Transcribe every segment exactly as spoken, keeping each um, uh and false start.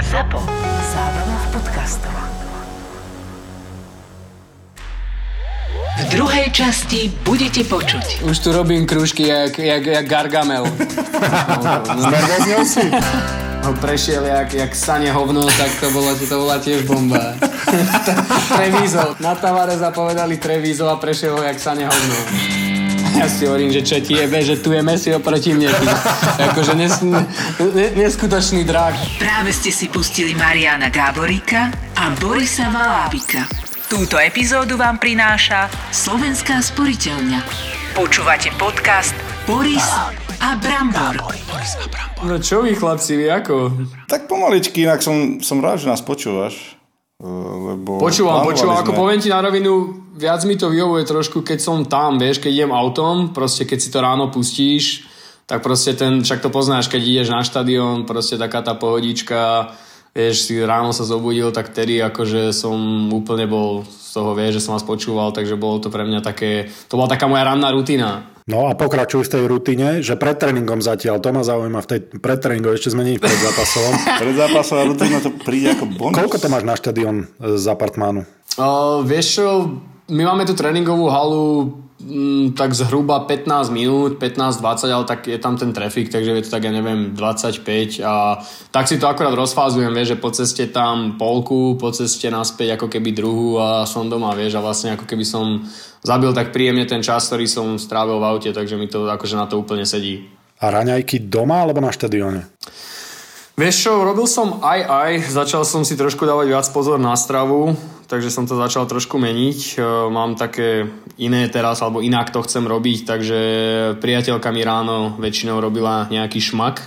Zapo. Zábava v podcastoch. V druhej časti budete počuť. Už tu robím krúžky jak, jak, jak Gargamel. Zmerveznil si? Ho prešiel jak, jak sane hovno, tak to bola, to bola tiež bomba. Trevizo. Na Tavare zapovedali Trevizo a prešiel ho jak sane hovno. Ja si hovorím, že čo ti jebe, že tu je Messi oproti mne. Akože nes, ne, neskutočný drak. Práve ste si pustili Mariana Gáboríka a Borisa Valábika. Túto epizódu vám prináša Slovenská sporiteľňa. Počúvate podcast Boris a Brambor. No čo vy chlapci, vy ako? Tak pomaličky, inak som, som rád, že nás počúvaš. Lebo počúvam, počúvam, sme. Ako poviem ti na rovinu, viac mi to vyhovuje trošku, keď som tam, vieš, keď idem autom, proste keď si to ráno pustíš, tak proste ten, však to poznáš, keď ideš na štadión, proste taká tá pohodička, vieš, si ráno sa zobudil, tak tedy akože som úplne bol z toho, vieš, že som vás počúval, takže bolo to pre mňa také, to bola taká moja ranná rutina. No a pokračuj v tej rutine, že pred tréningom zatiaľ, to ma zaujíma, v tej pred tréningom ešte zmeniť pred zápasom. Pred zápasom a rutina to príde ako bonus. Koľko to máš na štadión z apartmánu? Uh, vieš čo, my máme tu tréningovú halu m, tak zhruba pätnásť minút, pätnásť dvadsať, ale tak je tam ten trafik, takže je to tak, ja neviem, dvadsaťpäť a tak si to akorát rozfázujem, vieš, že po ceste tam polku, po ceste naspäť ako keby druhú a som doma, vieš, a vlastne ako keby som zabil tak príjemne ten čas, ktorý som strávil v aute, takže mi to akože na to úplne sedí. A raňajky doma alebo na štadióne? Vieš čo, robil som aj aj, začal som si trošku dávať viac pozor na stravu, takže som to začal trošku meniť. Mám také iné teraz, alebo inak to chcem robiť, takže priateľka mi ráno väčšinou robila nejaký šmak,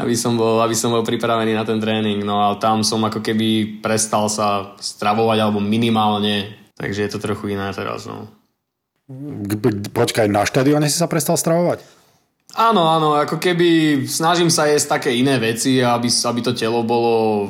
aby som bol, aby som bol pripravený na ten tréning. No a tam som ako keby prestal sa stravovať, alebo minimálne, takže je to trochu iné teraz. No. Počkaj, na štadióne si sa prestal stravovať? Áno, áno, ako keby snažím sa jesť také iné veci, aby, aby to telo bolo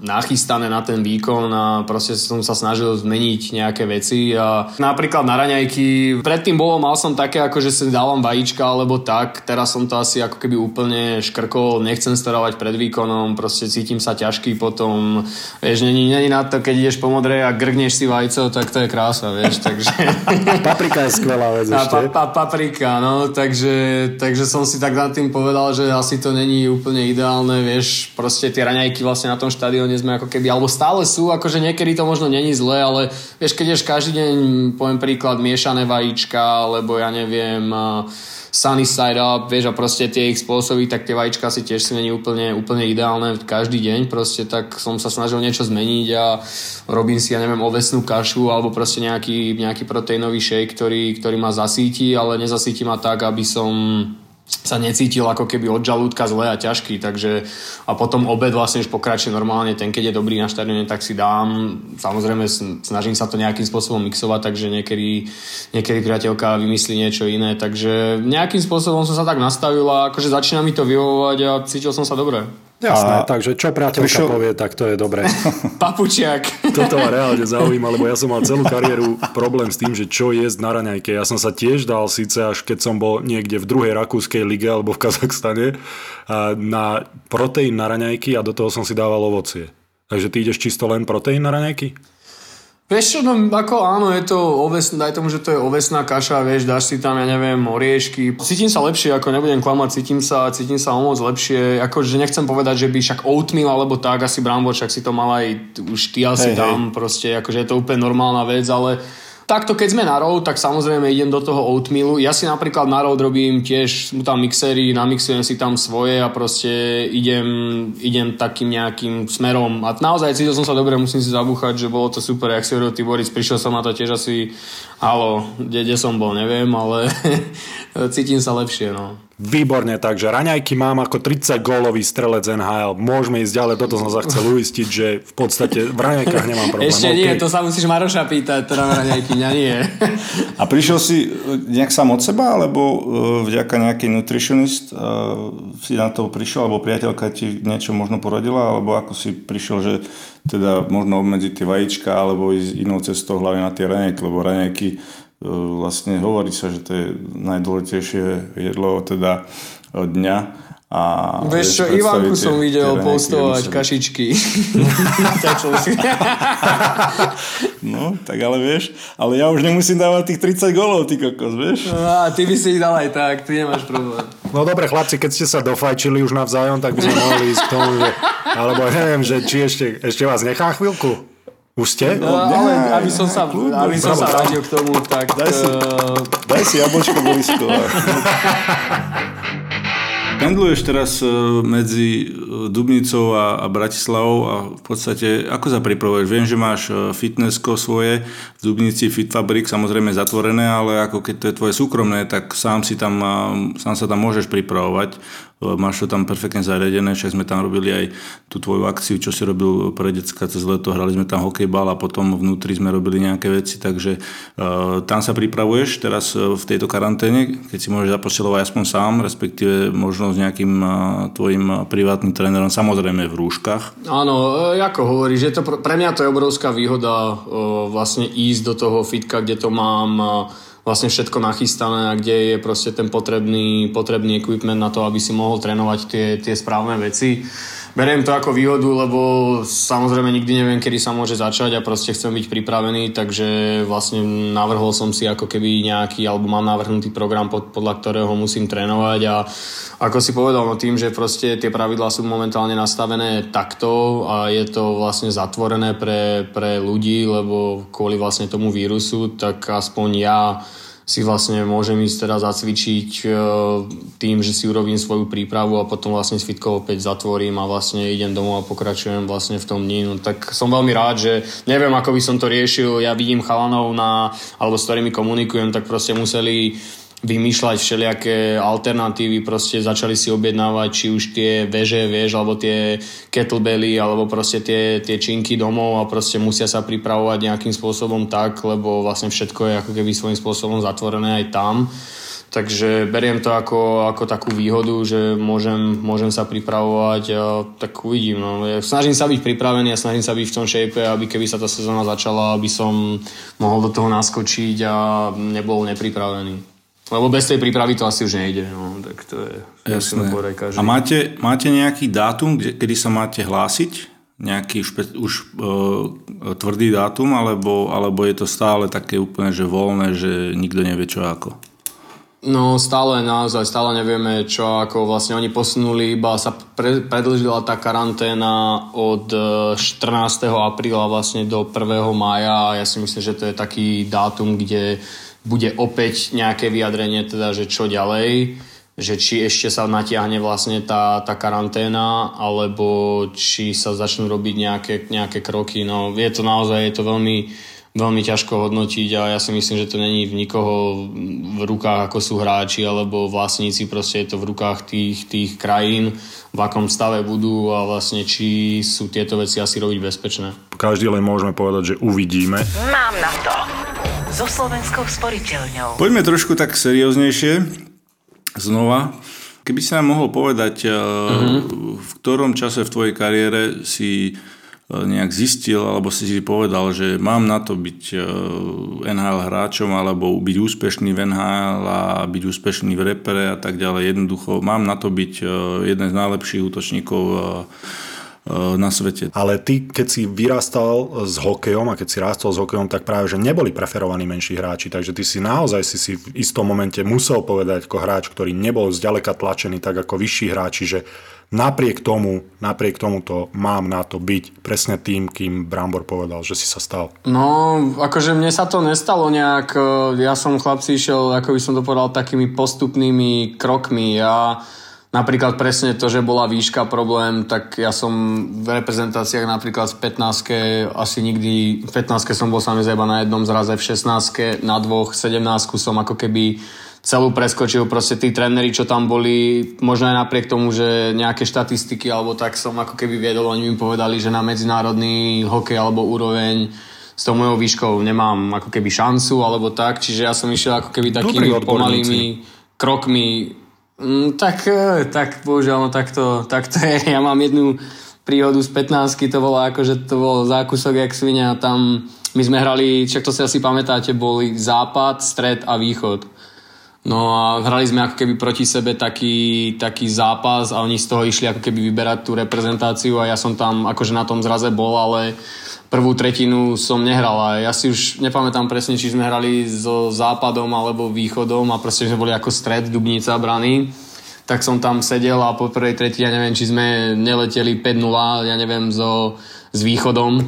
nachystané na ten výkon a proste som sa snažil zmeniť nejaké veci a napríklad na raňajky predtým bolo, mal som také, ako že si dávam vajíčka alebo tak, teraz som to asi ako keby úplne škrkol, nechcem starovať pred výkonom, proste cítim sa ťažký potom, vieš, není, není na to, keď ideš po modrej a grgneš si vajco, tak to je krása, vieš, takže paprika je skvelá vec ešte. Pa, pa, paprika, no, takže, takže že som si tak nad tým povedal, že asi to není úplne ideálne, vieš, proste tie raňajky vlastne na tom štadióne sme ako keby, alebo stále sú, akože niekedy to možno není zlé, ale vieš, keď ješ každý deň, poviem príklad, miešané vajíčka, alebo ja neviem, sunny side up, vieš, a proste tie ich spôsoby, tak tie vajíčka si tiež si není úplne, úplne ideálne každý deň, proste tak som sa snažil niečo zmeniť a robím si, ja neviem, ovesnú kašu, alebo proste nejaký, nejaký proteínový shake, ktorý, ktorý ma zasíti, ale nezasíti ma tak, aby som sa necítil ako keby od žalúdka zle a ťažký, takže a potom obed vlastne už pokračuje normálne, ten keď je dobrý na štadióne, tak si dám, samozrejme snažím sa to nejakým spôsobom mixovať, takže niekedy, niekedy priateľka vymyslí niečo iné, takže nejakým spôsobom som sa tak nastavil a akože začína mi to vyhovovať a cítil som sa dobre. Jasné, a takže čo priateľka prišlo povie, tak to je dobré. Papučiak. Toto ma reálne zaujíma, lebo ja som mal celú kariéru problém s tým, že čo jesť na raňajke. Ja som sa tiež dal, síce až keď som bol niekde v druhej rakúskej lige alebo v Kazachstane, na proteín na raňajky a do toho som si dával ovocie. Takže ty ideš čisto len proteín na raňajky? Vieš čo, no ako áno, je to ovesná, daj tomu, že to je ovesná kaša, vieš, dáš si tam, ja neviem, oriešky. Cítim sa lepšie, ako nebudem klamať, cítim sa, cítim sa o moc lepšie, akože nechcem povedať, že by však oatmeal alebo tak, asi brambor, však si to mal aj, už ty asi hey, dám, hey. Proste, akože je to úplne normálna vec, ale takto keď sme na road, tak samozrejme idem do toho oatmealu. Ja si napríklad na road robím tiež tam mixery, namixujem si tam svoje a proste idem, idem takým nejakým smerom. A naozaj cítil som sa dobre, musím si zabúchať, že bolo to super, jak si hovoril ty Boris, prišiel som na to tiež asi, halo, kde som bol, neviem, ale cítim sa lepšie, no. Výborne, takže raňajky mám ako tridsaťgólový strelec en há el. Môžeme ísť ďalej, toto som sa chcel uistiť, že v podstate v raňajkách nemám problém. Ešte okay. Nie, to sa musíš Maroša pýtať, teda raňajky, mňa nie. A prišiel si nejak sám od seba, alebo vďaka nejaký nutritionist si na to prišiel, alebo priateľka ti niečo možno poradila, alebo ako si prišiel, že teda možno obmedziť tie vajíčka, alebo ísť inou cestou, hlavne na tie raňajky, lebo raňajky vlastne hovorí sa, že to je najdôležitejšie jedlo teda dňa A vieš čo, Ivanku som videl postovať kašičky. No, tak ale vieš, ale ja už nemusím dávať tých tridsať golov, ty kokos, vieš? No, ty by si ich dal aj tak, ty nemáš problém. No dobre, chlapci, keď ste sa dofajčili už navzájom, tak by sme mohli ísť k tomu, že... Alebo neviem, že či ešte, ešte vás nechám chvíľku? Už ste? No, ale aby som sa, aby som sa radil k tomu, tak... Daj si, uh... daj si jablčko, Borisko. Pendluješ teraz medzi Dubnicou a Bratislavou a v podstate, ako sa pripravuješ? Viem, že máš fitnessko svoje v Dubnici, Fit Fabric, samozrejme zatvorené, ale ako keď to je tvoje súkromné, tak sám si tam, sám sa tam môžeš pripravovať. Máš to tam perfektne zariadené, však sme tam robili aj tú tvoju akciu, čo si robil pre decka cez leto, hrali sme tam hokejbal a potom vnútri sme robili nejaké veci, takže uh, tam sa pripravuješ teraz v tejto karanténe, keď si môžeš započelovať aspoň sám, respektíve možno s nejakým uh, tvojim privátnym trénerom, samozrejme v rúškach. Áno, ako hovoríš, je to pre, pre mňa to je obrovská výhoda uh, vlastne ísť do toho fitka, kde to mám uh, vlastne všetko nachystané a kde je proste ten potrebný, potrebný equipment na to, aby si mohol trénovať tie, tie správne veci. Beriem to ako výhodu, lebo samozrejme nikdy neviem, kedy sa môže začať a proste chcem byť pripravený, takže vlastne navrhol som si ako keby nejaký, alebo mám navrhnutý program, pod, podľa ktorého musím trénovať a ako si povedal, no tým, že proste tie pravidlá sú momentálne nastavené takto a je to vlastne zatvorené pre, pre ľudí, lebo kvôli vlastne tomu vírusu, tak aspoň ja si vlastne môžem ísť teda zacvičiť tým, že si urobím svoju prípravu a potom vlastne s fitkou opäť zatvorím a vlastne idem domov a pokračujem vlastne v tom dni. No, tak som veľmi rád, že neviem, ako by som to riešil. Ja vidím chalanov na, alebo s ktorými komunikujem, tak proste museli vymýšľať všelijaké alternatívy, proste začali si objednávať či už tie veže, vieš, alebo tie kettlebelly, alebo proste tie, tie činky domov a proste musia sa pripravovať nejakým spôsobom tak, lebo vlastne všetko je ako keby svojím spôsobom zatvorené aj tam. Takže beriem to ako, ako takú výhodu, že môžem, môžem sa pripravovať a tak uvidím. No. Ja snažím sa byť pripravený a snažím sa byť v tom shape, aby keby sa tá sezóna začala, aby som mohol do toho naskočiť a nebol nepripravený. Lebo bez tej prípravy to asi už nejde. No, tak to je... Jasné. A máte, máte nejaký dátum, kde, kedy sa máte hlásiť? Nejaký špe, už uh, tvrdý dátum? Alebo, alebo je to stále také úplne, že voľné, že nikto nevie čo ako? No stále naozaj, stále nevieme čo ako. Vlastne oni posunuli, iba sa pre, predĺžila tá karanténa od štrnásteho apríla vlastne do prvého mája. A ja si myslím, že to je taký dátum, kde bude opäť nejaké vyjadrenie, teda, že čo ďalej, že či ešte sa natiahne vlastne tá, tá karanténa, alebo či sa začnú robiť nejaké, nejaké kroky. No, je to naozaj, je to veľmi, veľmi ťažko hodnotiť a ja si myslím, že to není v nikoho v rukách, ako sú hráči alebo vlastníci, proste je to v rukách tých, tých krajín, v akom stave budú a vlastne či sú tieto veci asi robiť bezpečné. Každý len môžeme povedať, že uvidíme. Mám na to so Slovenskou sporiteľňou. Poďme trošku tak serióznejšie znova. Keby si nám mohol povedať, mm-hmm. v ktorom čase v tvojej kariére si nejak zistil, alebo si si povedal, že mám na to byť en há el hráčom, alebo byť úspešný v en há el a byť úspešný v repere a tak ďalej. Jednoducho, mám na to byť jeden z najlepších útočníkov na svete. Ale ty, keď si vyrastal s hokejom a keď si rastol s hokejom, tak práve, že neboli preferovaní menší hráči, takže ty si naozaj si, si v istom momente musel povedať ako hráč, ktorý nebol zďaleka tlačený tak ako vyšší hráči, že napriek tomu, napriek tomuto mám na to byť presne tým, kým Brambor povedal, že si sa stal. No, akože mne sa to nestalo nejak, ja som chlapci išiel, ako by som to povedal, takými postupnými krokmi. Ja napríklad presne to, že bola výška problém, tak ja som v reprezentáciách napríklad v pätnástke asi nikdy, v pätnástke som bol samozrejme iba na jednom zraze, v šestnástke na dvoch, sedemnástku som ako keby celú preskočil, proste tí tréneri, čo tam boli, možno aj napriek tomu, že nejaké štatistiky alebo tak som ako keby viedol, oni mi povedali, že na medzinárodný hokej alebo úroveň s tou mojou výškou nemám ako keby šancu alebo tak, čiže ja som išiel ako keby takými pomalými krokmi. Mm, tak, tak, bohužiaľ, no tak to, tak to je. Ja mám jednu príhodu z pätnástky, to bolo akože to bol zákusok jak svinia, tam my sme hrali, však to si asi pamätáte, boli západ, stred a východ. No a hrali sme ako keby proti sebe taký, taký zápas a oni z toho išli ako keby vyberať tú reprezentáciu a ja som tam akože na tom zraze bol, ale prvú tretinu som nehral a ja si už nepamätám presne, či sme hrali so západom alebo východom a proste sme boli ako stred, Dubnica, brany. Tak som tam sedel a po prvej tretine, ja neviem, či sme neleteli päť nula, ja neviem, so, s východom.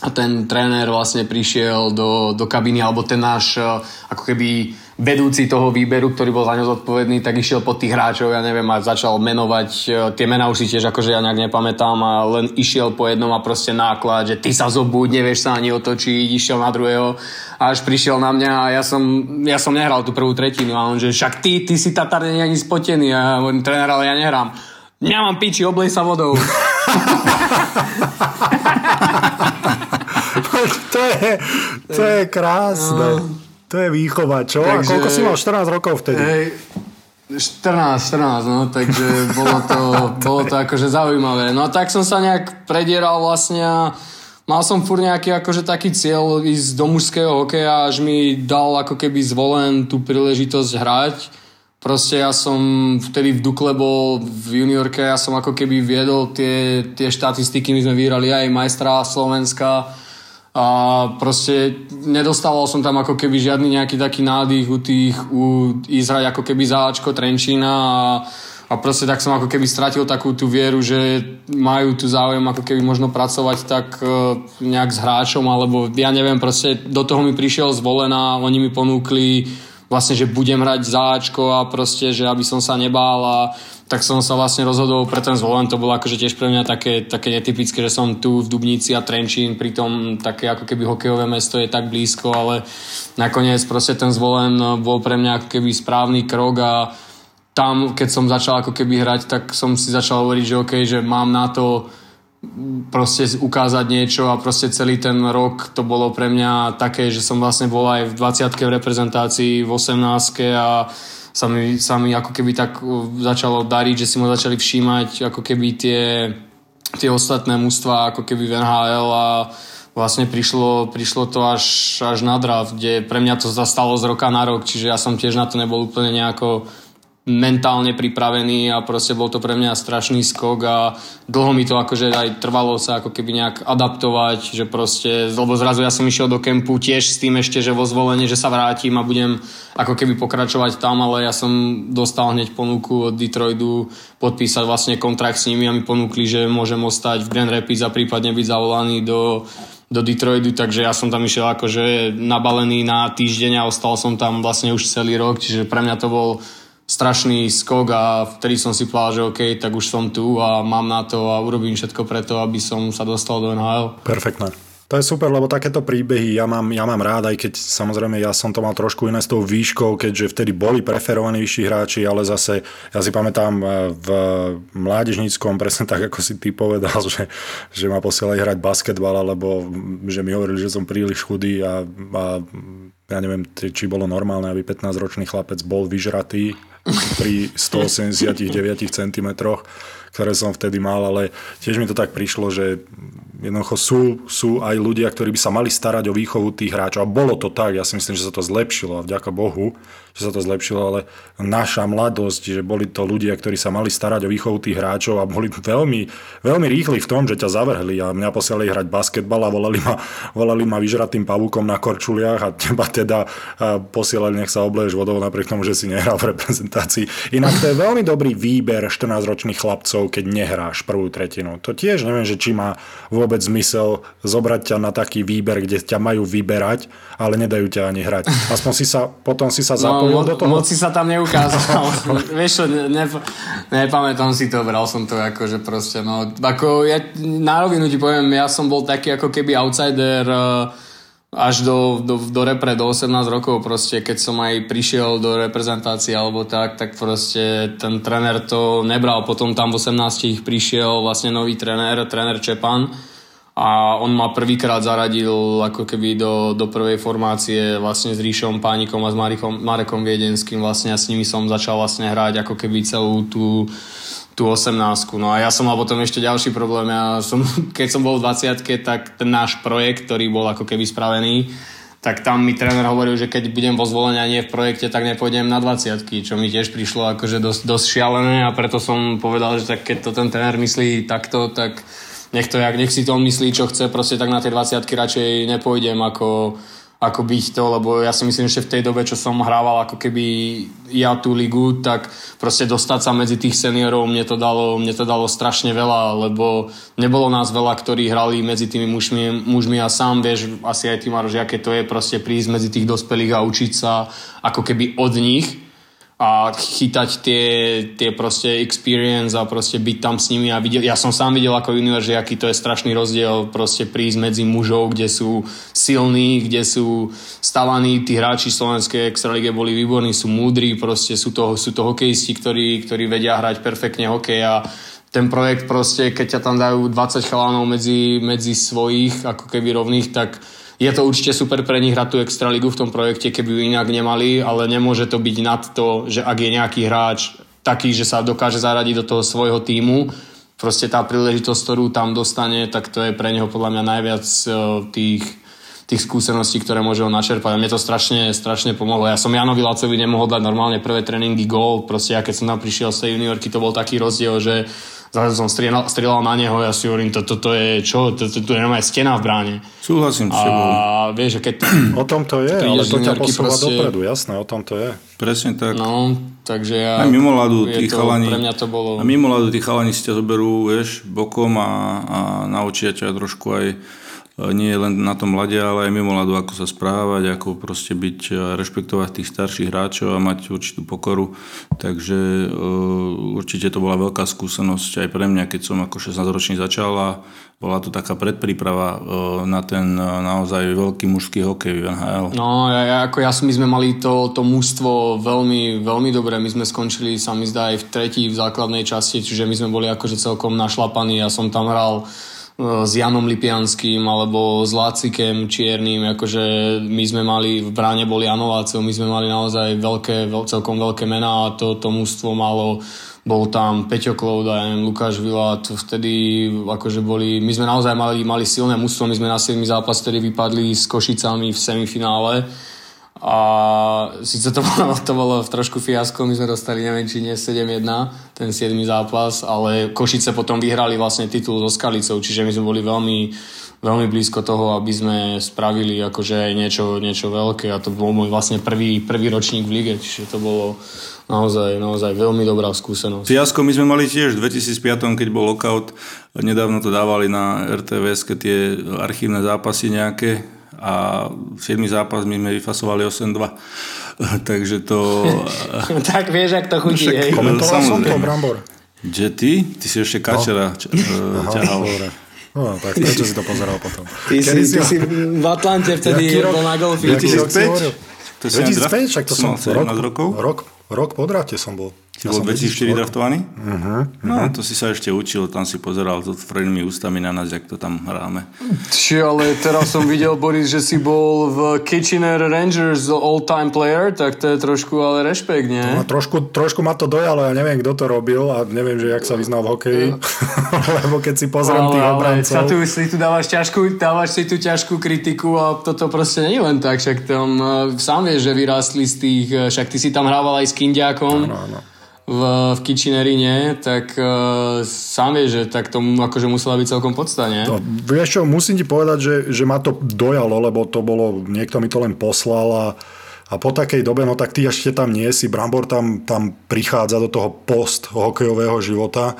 A ten tréner vlastne prišiel do, do kabiny, alebo ten náš ako keby vedúci toho výberu, ktorý bol za ňo zodpovedný, tak išiel pod tých hráčov, ja neviem, a začal menovať tie mená, už si tiež akože ja nejak nepamätám, a len išiel po jednom a proste náklad, že ty sa zobúď, nevieš sa ani otočiť, išiel na druhého a až prišiel na mňa a ja som, ja som nehral tú prvú tretinu a on, že však ty, ty si tatárne ani spotený a ja hovorím, tréner, ale ja nehrám. Ja mám piči, oblej sa vodou. To je, to je krásne. To je výchova, čo? Takže, a koľko si mal? štrnásť rokov vtedy? Hej, štrnásť, štrnásť, no, takže bolo to, bolo to akože zaujímavé. No a tak som sa nejak predieral vlastne. Mal som furt nejaký akože taký cieľ ísť do mužského hokeja, až mi dal ako keby Zvolen tú príležitosť hrať. Proste ja som vtedy v Dukle bol, v juniorke, ja som ako keby viedol tie, tie štatistiky, my sme vyhrali aj majstra Slovenska a proste nedostával som tam ako keby žiadny nejaký taký nádych u tých, u Izrael ako keby záčko Trenčína a, a proste tak som ako keby stratil takú tú vieru, že majú tu záujem ako keby možno pracovať tak nejak s hráčom alebo ja neviem, proste do toho mi prišiel Zvolená, oni mi ponúkli vlastne, že budem hrať záčko a proste, že aby som sa nebál a tak som sa vlastne rozhodol pre ten Zvolen. To bolo akože tiež pre mňa také, také netypické, že som tu v Dubnici a Trenčín, pritom také ako keby hokejové mesto je tak blízko, ale nakoniec proste ten Zvolen bol pre mňa ako keby správny krok a tam, keď som začal ako keby hrať, tak som si začal hovoriť, že okej, že mám na to proste ukázať niečo a proste celý ten rok to bolo pre mňa také, že som vlastne bol aj v dvadsiatke v reprezentácii, v osemnástke a sa mi, sa mi ako keby tak začalo dariť, že si ma začali všímať ako keby tie, tie ostatné mužstvá ako keby v en há el a vlastne prišlo, prišlo to až, až na draft, kde pre mňa to zastalo z roka na rok, čiže ja som tiež na to nebol úplne nejako mentálne pripravený a proste bol to pre mňa strašný skok a dlho mi to akože aj trvalo sa ako keby nejak adaptovať, že proste, lebo zrazu ja som išiel do kempu tiež s tým ešte, že vo Zvolení, že sa vrátim a budem ako keby pokračovať tam, ale ja som dostal hneď ponuku od Detroitu podpísať vlastne kontrakt s nimi a mi ponúkli, že môžem ostať v Grand Rapids a prípadne byť zavolaný do, do Detroitu, takže ja som tam išiel akože nabalený na týždeň a ostal som tam vlastne už celý rok, čiže pre mňa to bol strašný skok a vtedy som si povedal, že OK, tak už som tu a mám na to a urobím všetko preto, aby som sa dostal do en há el. Perfektné. To je super, lebo takéto príbehy ja mám, ja mám rád, aj keď samozrejme ja som to mal trošku iné s tou výškou, keďže vtedy boli preferovaní vyšší hráči, ale zase ja si pamätám v mládežníckom, presne tak, ako si ty povedal, že, že ma posielali hrať basketbal, alebo že mi hovorili, že som príliš chudý a, a ja neviem, či bolo normálne, aby pätnásťročný chlapec bol vyžratý pri stoosemdesiatdeväť centimetrov, ktoré som vtedy mal, ale tiež mi to tak prišlo, že jednoducho sú, sú aj ľudia, ktorí by sa mali starať o výchovu tých hráčov a bolo to tak, ja si myslím, že sa to zlepšilo a vďaka Bohu, že sa to zlepšilo, ale naša mladosť, že boli to ľudia, ktorí sa mali starať o výchovu tých hráčov a boli veľmi, veľmi rýchli v tom, že ťa zavrhli a mňa posielali hrať basketbal a volali ma, volali ma vyžratým pavúkom na korčuliach a teba teda posielali, nech sa obleješ vodou napriek tomu, že si nehral v reprezentácii. Inak to je veľmi dobrý výber štrnásťročných chlapcov, keď nehráš prvú tretinu. To tiež neviem, že či má vôbec zmysel zobrať ťa na taký výber, kde ťa majú vyberať, ale nedajú ťa ani hrať. Aspoň si sa, potom si sa zapojil no, do toho. Moc si sa tam neukázal. Vieš čo, nep- nepamätám si to, bral som to akože proste, no, ako ja na rovinu ti poviem, ja som bol taký ako keby outsider uh, až do, do, do repre, do osemnásť rokov proste, keď som aj prišiel do reprezentácie alebo tak, tak proste ten tréner to nebral. Potom tam v osemnástich prišiel vlastne nový tréner, tréner Čepan a on ma prvýkrát zaradil ako keby do, do prvej formácie vlastne s Ričom Pánikom a s Marikom, Marekom Viedenským vlastne a s nimi som začal vlastne hrať ako keby celú tú tú osemnástku. No a ja som mal potom ešte ďalší problém. Ja som, keď som bol v dvadsiatke, tak ten náš projekt, ktorý bol ako keby spravený, tak tam mi tréner hovoril, že keď budem vo Zvolenia nie v projekte, tak nepôjdem na dvadsiatky, čo mi tiež prišlo akože dosť, dosť šialené, a preto som povedal, že tak keď to ten tréner myslí takto, tak nech to jak, nech si to on myslí, čo chce, proste tak na tie dvadsiatky radšej nepôjdem ako, ako byť to, lebo ja si myslím, že v tej dobe, čo som hrával ako keby ja tú ligu, tak proste dostať sa medzi tých seniorov mne to dalo, mne to dalo strašne veľa, lebo nebolo nás veľa, ktorí hrali medzi tými mužmi, mužmi a sám vieš, asi aj ty Maroš, aké to je proste prísť medzi tých dospelých a učiť sa ako keby od nich a chytať tie, tie proste experience a proste byť tam s nimi a videl, ja som sám videl ako junior, že aký to je strašný rozdiel proste prísť medzi mužov, kde sú silní, kde sú stavaní, tí hráči slovenskej extralíge boli výborní, sú múdri, proste sú to, sú to hokejisti, ktorí, ktorí vedia hrať perfektne hokej, a ten projekt proste, keď ťa tam dajú dvadsať chalánov medzi, medzi svojich ako keby rovných, tak je to určite super pre nich hrať tú extraligu v tom projekte, keby ju inak nemali, ale nemôže to byť nad to, že ak je nejaký hráč taký, že sa dokáže zaradiť do toho svojho tímu, proste tá príležitosť, ktorú tam dostane, tak to je pre neho podľa mňa najviac tých, tých skúseností, ktoré môže ho načerpať. A mne to strašne, strašne pomohlo. Ja som Janovi Lácovi nemohol dať normálne prvé tréningy gól, proste ja keď som tam prišiel z tej juniorky, to bol taký rozdiel, že zase som strieľal, strieľal na neho, ja si hovorím, toto to, to je čo, toto to, to je normálne stena v bráne. Súhlasím s tebou. A vieš, keď... O tom to je, ale to ťa posúva proste... dopredu, jasné, o tom to je. Presne tak. No, takže ja... A mimo ľadu tí chalani... Pre mňa to bolo... A mimo ľadu tí chalani si ťa zoberú, vieš, bokom a, a naučia ťa trošku aj nie len na tom ľade, ale aj mimo ľadu, ako sa správať, ako proste byť, rešpektovať tých starších hráčov a mať určitú pokoru. Takže e, určite to bola veľká skúsenosť aj pre mňa, keď som ako šestnásťročný začal, a bola to taká predpríprava e, na ten e, naozaj veľký mužský hokej v en há el. No, ja, ja, ako ja, my sme mali to, to mužstvo veľmi, veľmi dobré. My sme skončili, sa mi zdá, aj v tretí v základnej časti, čiže my sme boli akože celkom našlapaní. Ja som tam hral s Janom Lipianským alebo s Lácikem Čiernym, akože my sme mali, v bráne boli Jano Lácov, my sme mali naozaj veľké, veľ, celkom veľké mená, a to, to mužstvo malo, bol tam Peťo Klouda, ja neviem, Lukáš Vilát, vtedy akože boli, my sme naozaj mali, mali silné mužstvo, my sme na siedmy zápas vtedy vypadli s Košicami v semifinále, a síce to bolo, to bolo trošku fiasko, my sme dostali neviem či nie sedem jedna ten siedmy zápas, ale Košice potom vyhrali vlastne titul so Skalicou, čiže my sme boli veľmi, veľmi blízko toho, aby sme spravili akože niečo, niečo veľké, a to bol môj vlastne prvý, prvý ročník v lige, čiže to bolo naozaj, naozaj veľmi dobrá skúsenosť. Fiasko my sme mali tiež v dvetisícpäť, keď bol lockout, nedávno to dávali na er té vé es tie archívne zápasy nejaké, a siedmy zápas my sme vyfasovali osem dva. Takže to... Tak vieš, ak to chutí. Však, komentoval som to, Brambor. Že ty? Ty si ešte Kačera ťahal. No, tak prečo si to pozeral potom? Ty, si, si, ty ho... si v Atlante vtedy ja, bol na golfi. dvetisícpäť? dvetisícpäť, však to som... Rok, rok po drafte som bol. Ty ja bol dvetisícštyri draftovaný? Uh-huh, uh-huh. No, to si sa ešte učil, tam si pozeral s otvorenými ústami na nás, jak to tam hráme. Či, ale teraz som videl, Boris, že si bol v Kitchener Rangers all-time player, tak to je trošku, ale rešpekt, nie? No, trošku, trošku ma to dojalo, ja neviem, kto to robil a neviem, že jak sa vyznal v hokeji, yeah. Lebo keď si pozriem ale, tých obrancov. Ale tu, si tu dávaš ťažkú, dávaš si tu ťažkú kritiku a toto proste nie len tak, však tam sám vieš, že vyrástli z tých, však ty si tam hrával aj s Kindiákom. Áno, áno. v, v Kitcheneri, nie, tak e, sám vieš, že tak tomu akože musela byť celkom podsta, nie? To, vieš čo, musím ti povedať, že, že ma to dojalo, lebo to bolo, niekto mi to len poslal a, a po takej dobe, no tak ty ešte tam nie si, Brambor tam, tam prichádza do toho post-hokejového života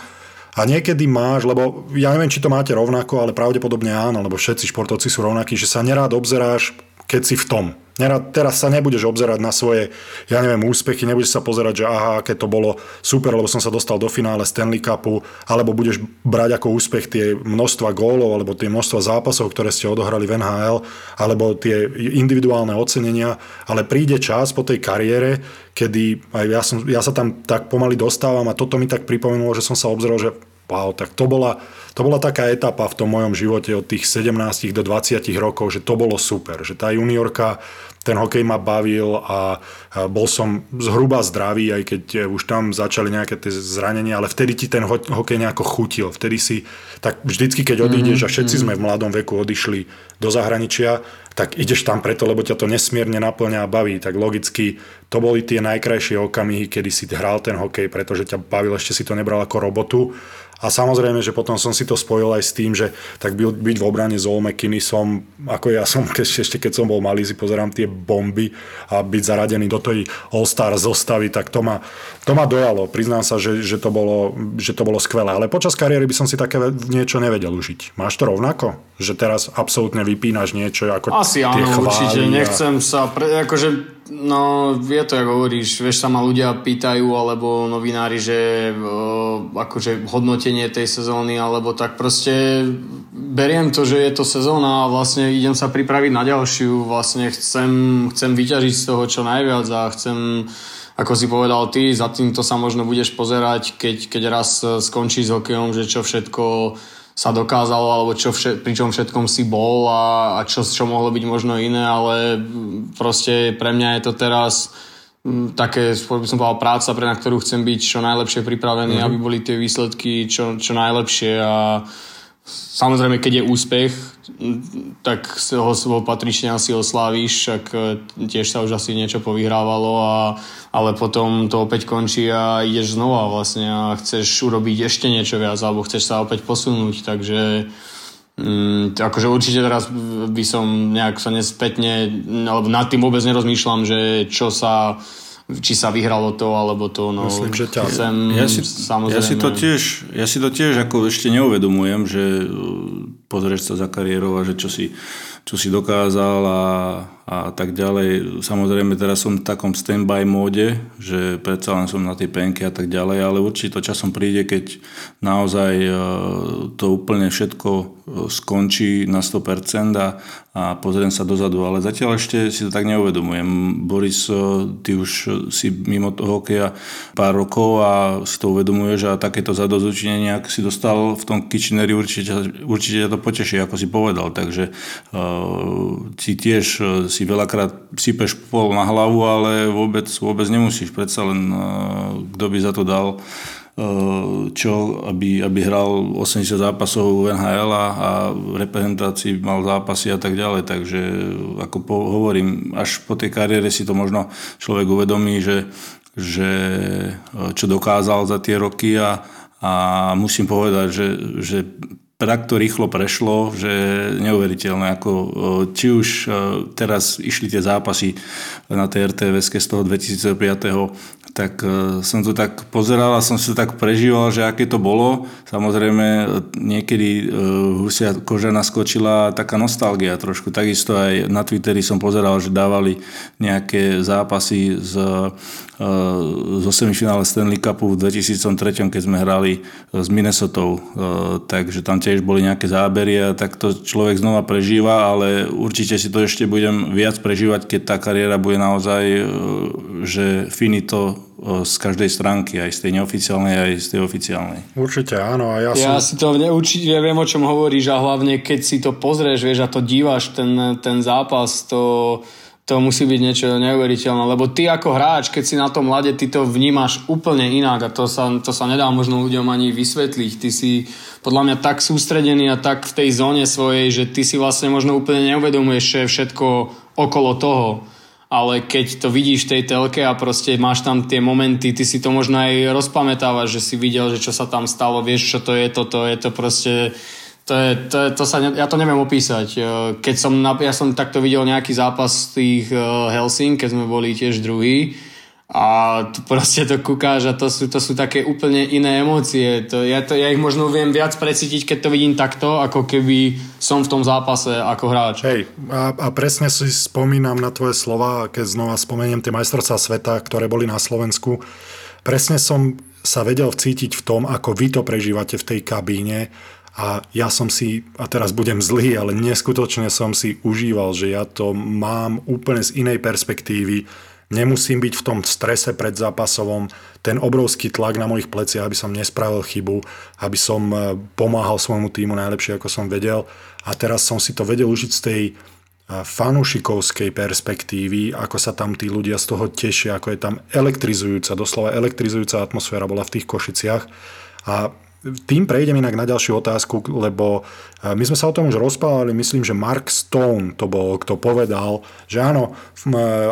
a niekedy máš, lebo ja neviem, či to máte rovnako, ale pravdepodobne áno, lebo všetci športovci sú rovnakí, že sa nerád obzeráš, keď si v tom. Nerad, teraz sa nebudeš obzerať na svoje, ja neviem, úspechy, nebudeš sa pozerať, že aha, aké to bolo super, lebo som sa dostal do finále Stanley Cupu, alebo budeš brať ako úspech tie množstva gólov, alebo tie množstva zápasov, ktoré ste odohrali v en há el, alebo tie individuálne ocenenia, ale príde čas po tej kariére, kedy aj ja, som, ja sa tam tak pomaly dostávam a toto mi tak pripomenulo, že som sa obzeral, že wow, tak to bola, to bola taká etapa v tom mojom živote od tých sedemnástich do dvadsiatich rokov, že to bolo super, že tá juniorka, ten hokej ma bavil a bol som zhruba zdravý, aj keď už tam začali nejaké tie zranenia, ale vtedy ti ten ho- hokej nejako chutil. Vtedy si, tak vždycky, keď odídeš, mm-hmm. a všetci sme v mladom veku odišli do zahraničia, tak ideš tam preto, lebo ťa to nesmierne naplňa a baví. Tak logicky to boli tie najkrajšie okamihy, kedy si hral ten hokej, pretože ťa bavil, ešte si to nebral ako robotu. A samozrejme, že potom som si to spojil aj s tým, že tak byť v obrane s All McKinnisom, ako ja som, keď, ešte keď som bol malý, si pozerám tie bomby a byť zaradený do tej All-Star zostavy, tak to ma, to ma dojalo. Priznám sa, že, že, to bolo, že to bolo skvelé. Ale počas kariéry by som si také niečo nevedel užiť. Máš to rovnako? Že teraz absolútne vypínaš niečo ako asi tie áno, chvály? Asi áno, určite. A... Nechcem sa... Pre, akože... No, je to, ako hovoríš, vieš, sa ma ľudia pýtajú, alebo novinári, že o, akože hodnotenie tej sezóny, alebo tak proste beriem to, že je to sezóna a vlastne idem sa pripraviť na ďalšiu, vlastne chcem, chcem vyťažiť z toho čo najviac a chcem, ako si povedal ty, za týmto sa možno budeš pozerať, keď, keď raz skončí s hokejom, že čo všetko sa dokázalo, alebo čo všet, pri čom všetkom si bol a, a čo, čo mohlo byť možno iné, ale proste pre mňa je to teraz m, také, skôr by som povedal, práca, pre na ktorú chcem byť čo najlepšie pripravený, mm-hmm. aby boli tie výsledky čo, čo najlepšie a samozrejme, keď je úspech, tak ho, ho patrične asi osláviš, tak tiež sa už asi niečo povyhrávalo, a, ale potom to opäť končí a ideš znova vlastne a chceš urobiť ešte niečo viac alebo chceš sa opäť posunúť, takže mm, akože určite teraz by som nejak sa nespätne, alebo nad tým vôbec nerozmýšľam, že čo sa, či sa vyhralo to, alebo to, no... Myslím, že ťa... Chcem, ja, si, ja, si to tiež, ja si to tiež ako ešte neuvedomujem, že pozrieš sa za kariérou a že čo si, čo si dokázal a, a tak ďalej. Samozrejme, teraz som v takom stand-by móde, že predsa len som na tej penke a tak ďalej, ale určite časom príde, keď naozaj to úplne všetko skončí na sto percent a, a pozriem sa dozadu, ale zatiaľ ešte si to tak neuvedomujem. Boris, ty už si mimo toho hokeja pár rokov a si to uvedomuješ a takéto zadosťučinenie, ak si dostal v tom Kitcheneri, určite, určite to poteší, ako si povedal, takže uh, si tiež si veľakrát sypeš pol na hlavu, ale vôbec, vôbec nemusíš, predsa len uh, kto by za to dal čo, aby, aby hral osemdesiat zápasov v en há el a reprezentácii mal zápasy a tak ďalej, takže ako po, hovorím, až po tej kariére si to možno človek uvedomí, že, že čo dokázal za tie roky a, a musím povedať, že, že tak to rýchlo prešlo, že neuveriteľné, ako či už teraz išli tie zápasy na tej er té vé eske z toho dvetisícpäť, tak som to tak pozeral a som si to tak prežíval, že aké to bolo. Samozrejme, niekedy husia koža naskočila taká nostalgia trošku. Takisto aj na Twitteri som pozeral, že dávali nejaké zápasy z, zo semifinále Stanley Cupu v dvetisíctri, keď sme hrali s Minnesotou. Takže tam tiež boli nejaké zábery a tak to človek znova prežíva, ale určite si to ešte budem viac prežívať, keď tá kariéra bude naozaj, že finito z každej stránky, aj z tej neoficiálnej, aj z tej oficiálnej. Určite áno. A ja som... ja si to určite viem, o čom hovoríš a hlavne, keď si to pozrieš, vieš, a to dívaš, ten, ten zápas, to, to musí byť niečo neuveriteľné, lebo ty ako hráč, keď si na tom ľade, ty to vnímaš úplne inak a to sa, to sa nedá možno ľuďom ani vysvetliť. Ty si podľa mňa tak sústredený a tak v tej zóne svojej, že ty si vlastne možno úplne neuvedomuješ všetko okolo toho. Ale keď to vidíš v tej telke a proste máš tam tie momenty, ty si to možno aj rozpamätávaš, že si videl, že čo sa tam stalo, vieš, čo to je, toto je to proste, to je, to, je, to sa, ne, ja to neviem opísať. Keď som, ja som takto videl nejaký zápas tých Helsing, keď sme boli tiež druhí a to proste to kúkáš a to sú, to sú také úplne iné emócie. To, ja, to, ja ich možno viem viac precítiť, keď to vidím takto, ako keby som v tom zápase ako hráč. Hej, a, a presne si spomínam na tvoje slova, keď znova spomeniem tie majstrovstvá sveta, ktoré boli na Slovensku. Presne som sa vedel vcítiť v tom, ako vy to prežívate v tej kabíne a ja som si, a teraz budem zlý, ale neskutočne som si užíval, že ja to mám úplne z inej perspektívy. Nemusím byť v tom strese pred zápasovom, ten obrovský tlak na mojich pleciach, aby som nespravil chybu, aby som pomáhal svojmu tímu najlepšie, ako som vedel. A teraz som si to vedel užiť z tej fanúšikovskej perspektívy, ako sa tam tí ľudia z toho tešia, ako je tam elektrizujúca, doslova elektrizujúca atmosféra bola v tých Košiciach. A tým prejdem inak na ďalšiu otázku, lebo my sme sa o tom už rozprávali, myslím, že Mark Stone to bol, kto povedal, že áno,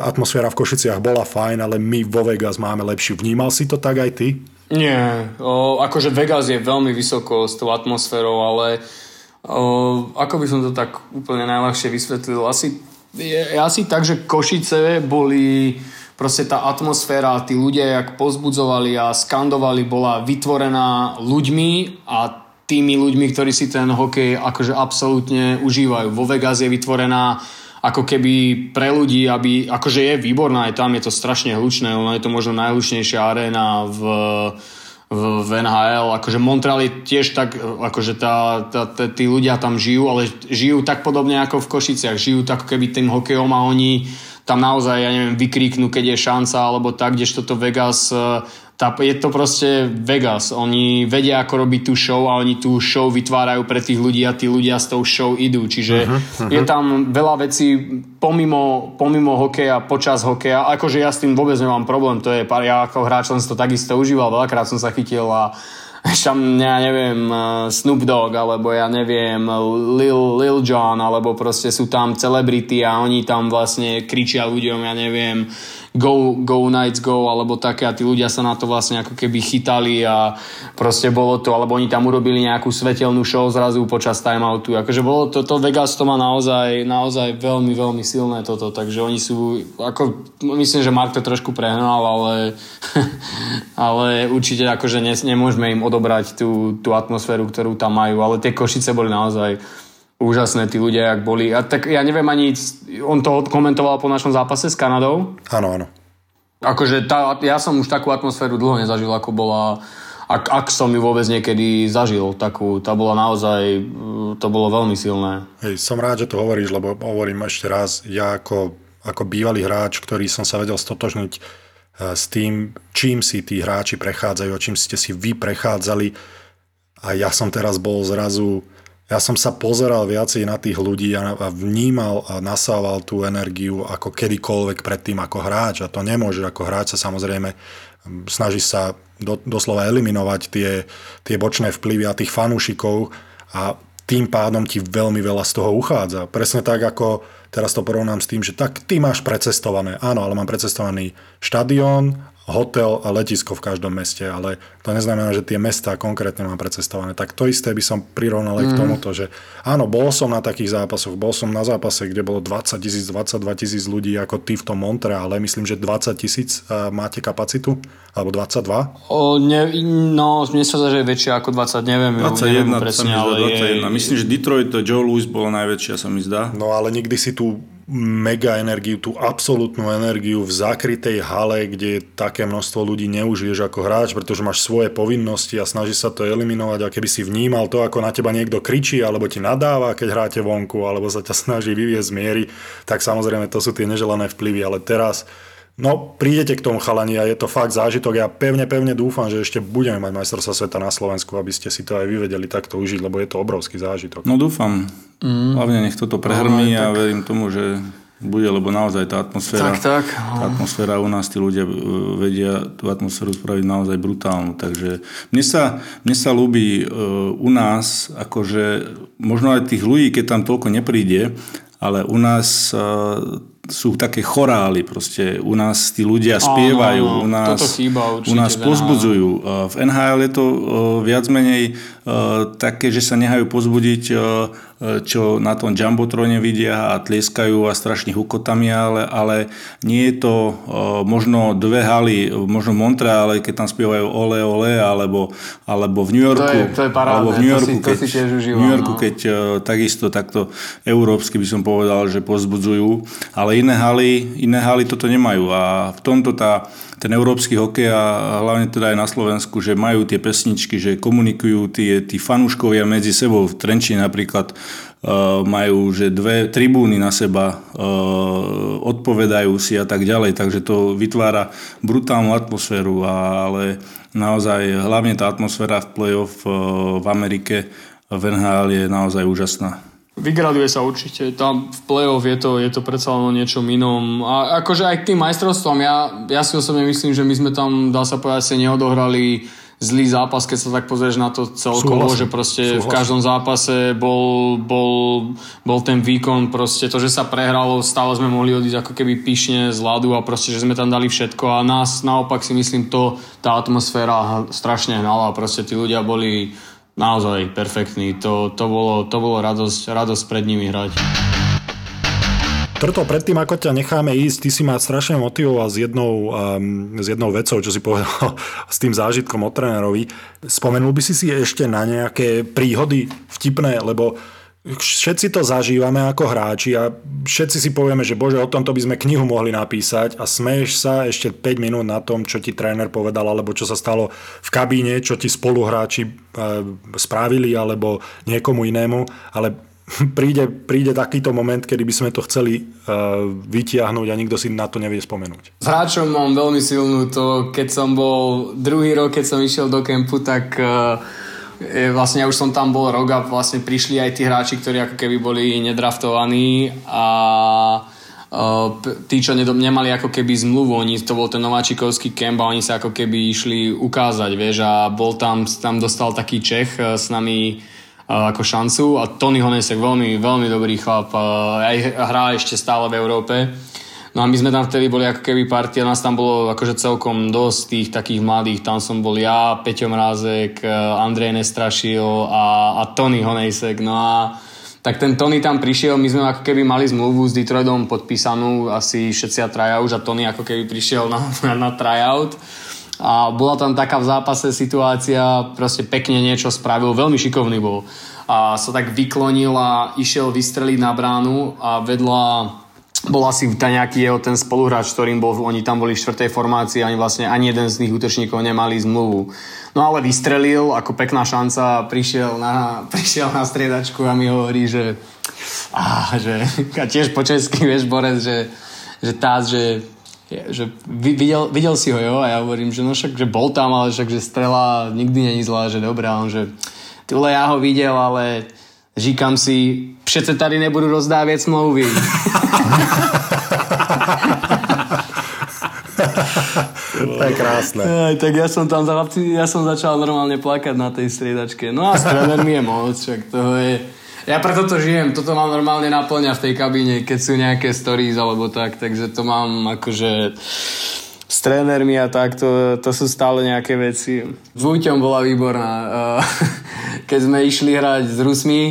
atmosféra v Košiciach bola fajn, ale my vo Vegas máme lepšiu. Vnímal si to tak aj ty? Nie, o, akože Vegas je veľmi vysoko s tou atmosférou, ale Uh, ako by som to tak úplne najľahšie vysvetlil, asi, je, asi tak, že Košice boli proste tá atmosféra, tí ľudia jak pozbudzovali a skandovali, bola vytvorená ľuďmi a tými ľuďmi, ktorí si ten hokej akože absolútne užívajú. Vo Vegas je vytvorená ako keby pre ľudí, aby, akože je výborná, aj tam je to strašne hlučné, ono je to možno najhlučnejšia aréna v v en há el, akože Montréal je tiež tak, akože tá, tá, tá, tí ľudia tam žijú, ale žijú tak podobne ako v Košiciach, žijú tak keby tým hokejom a oni tam naozaj, ja neviem, vykríknú, keď je šanca alebo tak, kdežto to Vegas, tá, je to proste Vegas, oni vedia ako robiť tú show a oni tú show vytvárajú pre tých ľudí a tí ľudia s tou show idú, čiže uh-huh, uh-huh. je tam veľa vecí pomimo, pomimo hokeja, počas hokeja, akože ja s tým vôbec nemám problém, to je, ja ako hráč som to takisto užíval, veľakrát som sa chytil a tam, ja neviem, Snoop Dogg, alebo ja neviem, Lil, Lil Jon, alebo proste sú tam celebrity a oni tam vlastne kričia ľuďom, ja neviem, go, go Knights go, alebo také a tí ľudia sa na to vlastne ako keby chytali a proste bolo to, alebo oni tam urobili nejakú svetelnú show zrazu počas timeoutu, akože bolo to, to Vegas to má naozaj, naozaj veľmi, veľmi silné toto, takže oni sú, ako myslím, že Mark to trošku prehnal, ale ale určite akože ne, nemôžeme im odobrať tú, tú atmosféru, ktorú tam majú, ale tie Košice boli naozaj úžasné, tí ľudia, jak boli. A tak ja neviem ani, on to odkomentoval po našom zápase s Kanadou? Áno, áno. Akože tá, ja som už takú atmosféru dlho nezažil, ako bola, ak, ak som ju vôbec niekedy zažil, takú, tá bola naozaj, to bolo veľmi silné. Hej, som rád, že to hovoríš, lebo hovorím ešte raz, ja ako, ako bývalý hráč, ktorý som sa vedel stotožniť s tým, čím si tí hráči prechádzajú a čím ste si vy prechádzali a ja som teraz bol zrazu ja som sa pozeral viacej na tých ľudí a vnímal a nasával tú energiu ako kedykoľvek predtým ako hráč a to nemôže ako hráč sa samozrejme snaží sa do, doslova eliminovať tie, tie bočné vplyvy a tých fanúšikov a tým pádom ti veľmi veľa z toho uchádza. Presne tak ako teraz to porovnám s tým, že tak ty máš precestované, áno, ale mám precestovaný štadión, hotel a letisko v každom meste, ale to neznamená, že tie mestá konkrétne mám precestované. Tak to isté by som prirovnal aj mm. k tomuto, že áno, bol som na takých zápasoch, bol som na zápase, kde bolo dvadsať tisíc, dvadsaťdva tisíc ľudí ako ty v tom Montreale, myslím, že dvadsať tisíc máte kapacitu, alebo dvadsaťdva? O, ne, no, mne sa zdá, že je väčšia ako dvadsať, neviem. dvadsaťjeden, neviem presne, ale dvadsaťjeden. Je... Myslím, že Detroit, Joe Louis bola najväčšia, sa mi zdá. No, ale nikdy si tu mega energiu, tú absolútnu energiu v zakrytej hale, kde také množstvo ľudí neužiješ ako hráč, pretože máš svoje povinnosti a snažíš sa to eliminovať a keby si vnímal to, ako na teba niekto kričí alebo ti nadáva, keď hráte vonku alebo sa ťa snaží vyviesť z miery, tak samozrejme to sú tie neželané vplyvy, ale teraz no prídete k tomu chalani a je to fakt zážitok. Ja pevne, pevne dúfam, že ešte budeme mať majstrovstvá sveta na Slovensku, aby ste si to aj vyvedeli takto užiť, lebo je to obrovský zážitok. No dúfam. Mm. Hlavne nech toto prehrmí no, a tak... verím tomu, že bude, lebo naozaj tá atmosféra tak, tak. Tá atmosféra u nás, tí ľudia vedia tú atmosféru spraviť naozaj brutálnu, takže mne sa, mne sa ľúbi u nás, akože možno aj tých ľudí, keď tam toľko nepríde, ale u nás sú také chorály proste, u nás tí ľudia spievajú, áno, u nás, chýba, určite, u nás pozbudzujú. V en há el je to viac menej také, že sa nechajú pozbudiť, čo na tom jumbotrone vidia a tlieskajú a strašne hukotami, ale, ale nie je to možno dve haly, možno v Montreale, keď tam spievajú ole, ole, alebo, alebo v New Yorku. To je, to je parádne, v New Yorku, to si, to si tiež užívam. V New Yorku, no. Keď takisto takto európsky by som povedal, že pozbudzujú, ale iné haly, iné haly toto nemajú a v tomto tá, ten európsky hokej a hlavne teda aj na Slovensku, že majú tie pesničky, že komunikujú tie, tí fanúškovia medzi sebou. V Trenčíne napríklad uh, majú, že dve tribúny na seba uh, odpovedajú si a tak ďalej, takže to vytvára brutálnu atmosféru, a, ale naozaj hlavne tá atmosféra v play-off uh, v Amerike v en há el je naozaj úžasná. Vygraduje sa určite, tam v play-off je to, je to predsa len niečo inom. A akože aj k tým majstrovstvám, ja, ja si osobne myslím, že my sme tam, dá sa povedať, si neodohrali zlý zápas, keď sa tak pozrieš na to celkovo, že proste v každom zápase bol, bol, bol ten výkon, proste to, že sa prehralo, stále sme mohli odísť ako keby pyšne z ľadu a proste, že sme tam dali všetko a nás naopak si myslím to, tá atmosféra strašne hnala, proste tí ľudia boli naozaj perfektný. To, to bolo, to bolo radosť, radosť pred nimi hrať. Trto, predtým, ako ťa necháme ísť, ty si ma strašne motivoval s jednou, um, s jednou vecou, čo si povedal s tým zážitkom od trénerovi. Spomenul by si si ešte na nejaké príhody vtipné, lebo všetci to zažívame ako hráči a všetci si povieme, že bože, o tomto by sme knihu mohli napísať a smeješ sa ešte päť minút na tom, čo ti tréner povedal alebo čo sa stalo v kabíne, čo ti spoluhráči spravili alebo niekomu inému, ale príde, príde takýto moment, kedy by sme to chceli vytiahnuť a nikto si na to nevie spomenúť. S hráčom mám veľmi silnú to, keď som bol druhý rok, keď som išiel do kempu, tak vlastne ja už som tam bol rok a vlastne prišli aj tí hráči, ktorí ako keby boli nedraftovaní a tí, čo nemali ako keby zmluvu, oni, to bol ten nováčikovský kemp a oni sa ako keby išli ukázať, vieš, a bol tam, tam dostal taký Čech s nami ako šancu a Tony Honesek, veľmi, veľmi dobrý chlap, aj hrá ešte stále v Európe. No a my sme tam vtedy boli ako keby partia, nás tam bolo akože celkom dosť tých takých mladých, tam som bol ja, Peťo Mrázek, Andrej Nestrašil a, a Tony Honesek. No a tak ten Tony tam prišiel, my sme ako keby mali zmluvu s Detroitom podpísanú, asi všetci a tryout, už a Tony ako keby prišiel na, na, na tryout. A bola tam taká v zápase situácia, proste pekne niečo spravil, veľmi šikovný bol. A sa tak vyklonil a išiel vystreliť na bránu a vedľa bol asi nejaký jeho ten spoluhráč, ktorým bol, oni tam boli v štvrtej formácii, ani vlastne ani jeden z tých útočníkov nemali zmluvu. No ale vystrelil, ako pekná šanca, prišiel na, prišiel na striedačku a mi hovorí, že a, že a tiež po česky, vieš, Borec, že, že tá, že, že videl, videl si ho, jo? A ja hovorím, že no však, že bol tam, ale však, že strela nikdy není zlá, že dobrá, on, že tyle ja ho videl, ale říkám si, všetci tady nebudu rozdávět smlouvy. To je krásne. Aj, tak ja som tam ja som začal normálne plakať na tej striedačke. No a striedač mi je moc, však toho je. Ja preto to žijem, toto mám normálne naplňa v tej kabíne, keď sú nejaké stories alebo tak, takže to mám akože s trénermi a tak, to, to sú stále nejaké veci. S Vúťom bola výborná. Keď sme išli hrať s Rusmi,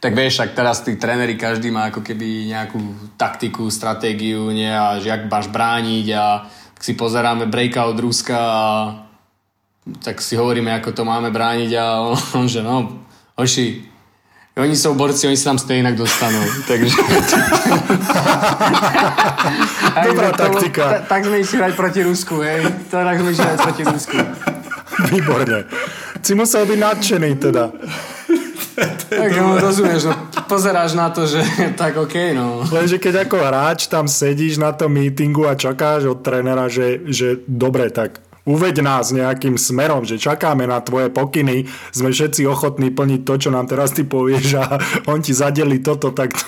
tak vieš, ak teraz tí tréneri, každý má ako keby nejakú taktiku, stratégiu, nie? A že ak máš brániť a tak si pozeráme breakout Ruska a tak si hovoríme, ako to máme brániť a on, on že no, hoši, oni sú borci, oni sa tam stejne inak dostanú. Takže dobrá taktika. Bol, ta, tak sme išli hrať proti Rusku, hej. Tak sme išli hrať proti Rusku. Výborné. Si musel byť nadšený teda. Tak no, rozumieš, no, pozeráš na to, že tak okej, okay, no. Lenže keď ako hráč tam sedíš na tom meetingu a čakáš od trénera, že, že dobre, tak uveď nás nejakým smerom, že čakáme na tvoje pokyny, sme všetci ochotní plniť to, čo nám teraz ty povieš a on ti zadeli toto, tak to,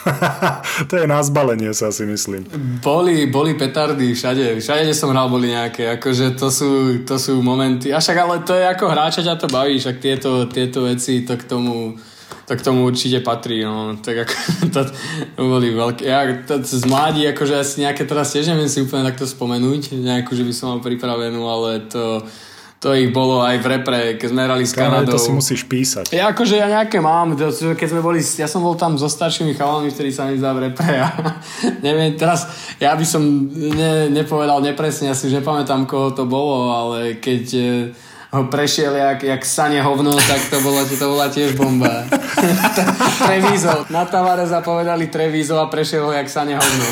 to je nazbalenie sa si myslím. Boli, boli petardy všade, všade som hral, boli nejaké, akože to sú, to sú momenty, a však ale to je ako hráča, ťa to baví, však tieto, tieto veci to k tomu, to k tomu určite patrí, no, tak ako to, to boli veľké, ja to, z mládí, akože asi nejaké teraz tiež neviem si úplne takto spomenúť, nejakú, že by som mal pripravenú, ale to, to ich bolo aj v repre, keď sme hrali s Kanadou. To si musíš písať. Ja akože ja nejaké mám, keď sme boli, ja som bol tam so staršími chalanmi, ktorí sa mi zdá v repre a neviem, teraz ja by som ne, nepovedal nepresne, ja si už nepamätám, koho to bolo, ale keď ho prešiel jak, jak sane hovno, tak to bola, to bola tiež bomba. Trevizo. Na Tavareza povedali Trevizo a prešiel ho jak sane hovno.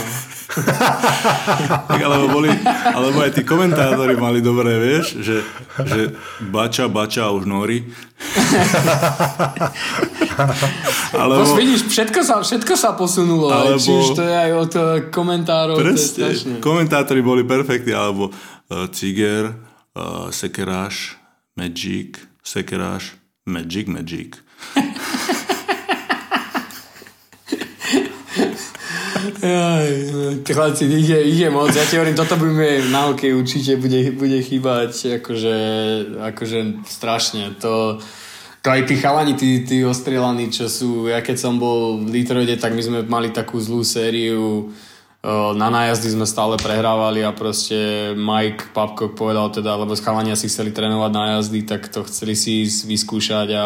Tak, alebo, boli, alebo aj tí komentátori mali dobré, vieš, že, že bača, bača a už nori. Alebo, vidíš, všetko sa, všetko sa posunulo, alebo, čiže to je aj od komentárov. Presne, komentátori boli perfektní, alebo uh, Ciger, uh, Sekeráš, Magic, sekeráš, Magic, Magic. Chlapci, ide, ide moc. Ja ti hovorím, toto by mi na hokeji určite bude, bude chýbať akože, akože strašne. To, to aj tí chalani, tí, tí ostrelaní, čo sú. Ja keď som bol v Detroite, tak my sme mali takú zlú sériu. Na nájazdy sme stále prehrávali a proste Mike Papko povedal teda, lebo chalania si chceli trénovať nájazdy, tak to chceli si vyskúšať a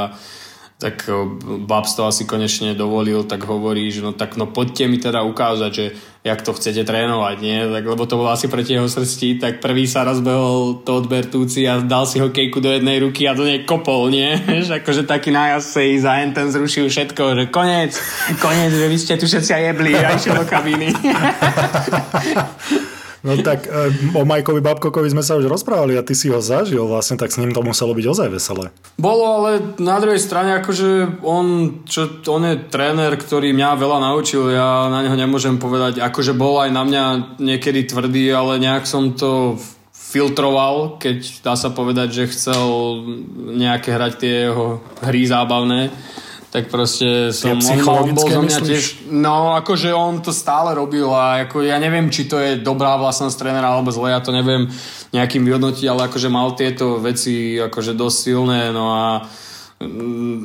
tak Babs to asi konečne dovolil, tak hovorí, že no tak no poďte mi teda ukázať, že jak to chcete trénovať, nie? Tak, lebo to bolo asi pre tieho srsti, tak prvý sa rozbehol Todd Bertuzzi a dal si hokejku do jednej ruky a do nej kopol, nie? Akože taký nájazd sa ísť a ten zrušil všetko, že koniec, koniec, že vy ste tu všetci aj jebli a išiel do kabíny. No tak o Majkovi Babkokovi sme sa už rozprávali a ty si ho zažil vlastne, tak s ním to muselo byť ozaj veselé. Bolo, ale na druhej strane akože on, čo, on je tréner, ktorý mňa veľa naučil, ja na neho nemôžem povedať, akože bol aj na mňa niekedy tvrdý, ale nejak som to filtroval, keď dá sa povedať, že chcel nejaké hrať tie jeho hry zábavné. Tak proste som on bol zo mňa tiež. No, akože on to stále robil a ako, ja neviem, či to je dobrá vlastnosť trénera alebo zle, ja to neviem nejakým vyhodnotiť, ale akože mal tieto veci akože dosť silné, no a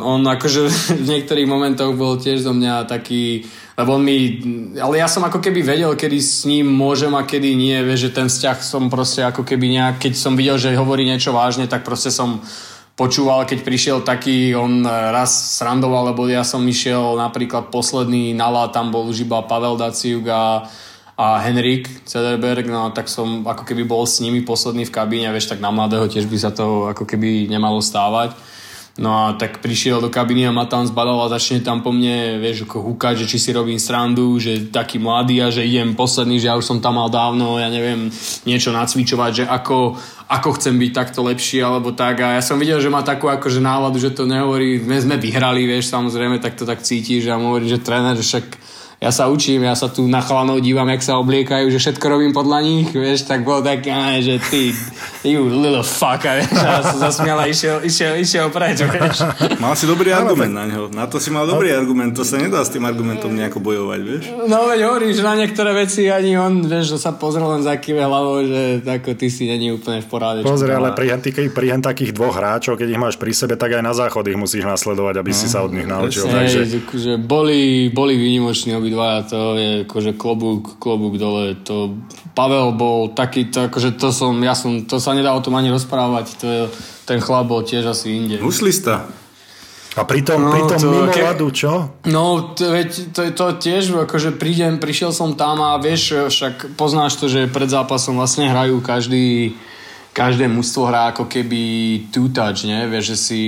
on akože v niektorých momentoch bol tiež zo mňa taký, lebo on mi, ale ja som ako keby vedel, kedy s ním môžem a kedy nie, vieš, že ten vzťah som proste ako keby nejak, keď som videl, že hovorí niečo vážne, tak proste som počúval, keď prišiel taký, on raz srandoval, lebo ja som išiel napríklad posledný nala, tam bol už iba Pavel Daciuk a, a Henrik Cederberg, no tak som ako keby bol s nimi posledný v kabíne, vieš, tak na mladého tiež by sa to ako keby nemalo stávať. No a tak prišiel do kabíny a ma tam zbadal a začne tam po mne, vieš, ako húkať, že či si robím srandu, že taký mladý a že idem posledný, že ja už som tam mal dávno, ja neviem, niečo nacvičovať, že ako, ako chcem byť takto lepší alebo tak. A ja som videl, že má takú akože náladu, že to nehovorí, my sme vyhrali, vieš, samozrejme, tak to tak cíti, že ja mu hovorím, že tréner, že však ja sa učím, ja sa tu na chalanov dívam, jak sa obliekajú, že všetko robím podľa nich, vieš, tak bolo tak, aj, že ty, you little fucker, vieš, a sa zasmiala, išiel, išiel, išiel preč, vieš. Mal si dobrý argument na ňo, na to si mal dobrý argument, to sa nedá s tým argumentom nejako bojovať, vieš. No veď hovorím, že na niektoré veci ani on, vieš, sa pozrel len za kýve hlavou, že ako ty si není úplne v poráde. Pozri, ale pri, pri takých dvoch hráčov, keď ich máš pri sebe, tak aj na záchod ich musíš nasledovať, aby no, si sa od nich naučil. Takže že boli, boli výnimoční dvaja, to je akože klobúk, klobúk dole, to Pavel bol taký, to akože to som, ja som, to sa nedá o tom ani rozprávať, to je, ten chlap bol tiež asi inde. Huslista. A pritom, no, pritom to, mimo ke... ladu, čo? No, to, veď, to, to tiež, akože prídem, prišiel som tam a vieš, však poznáš to, že pred zápasom vlastne hrajú každý každé mužstvo hrá ako keby two-touch, ne? Vieš, že si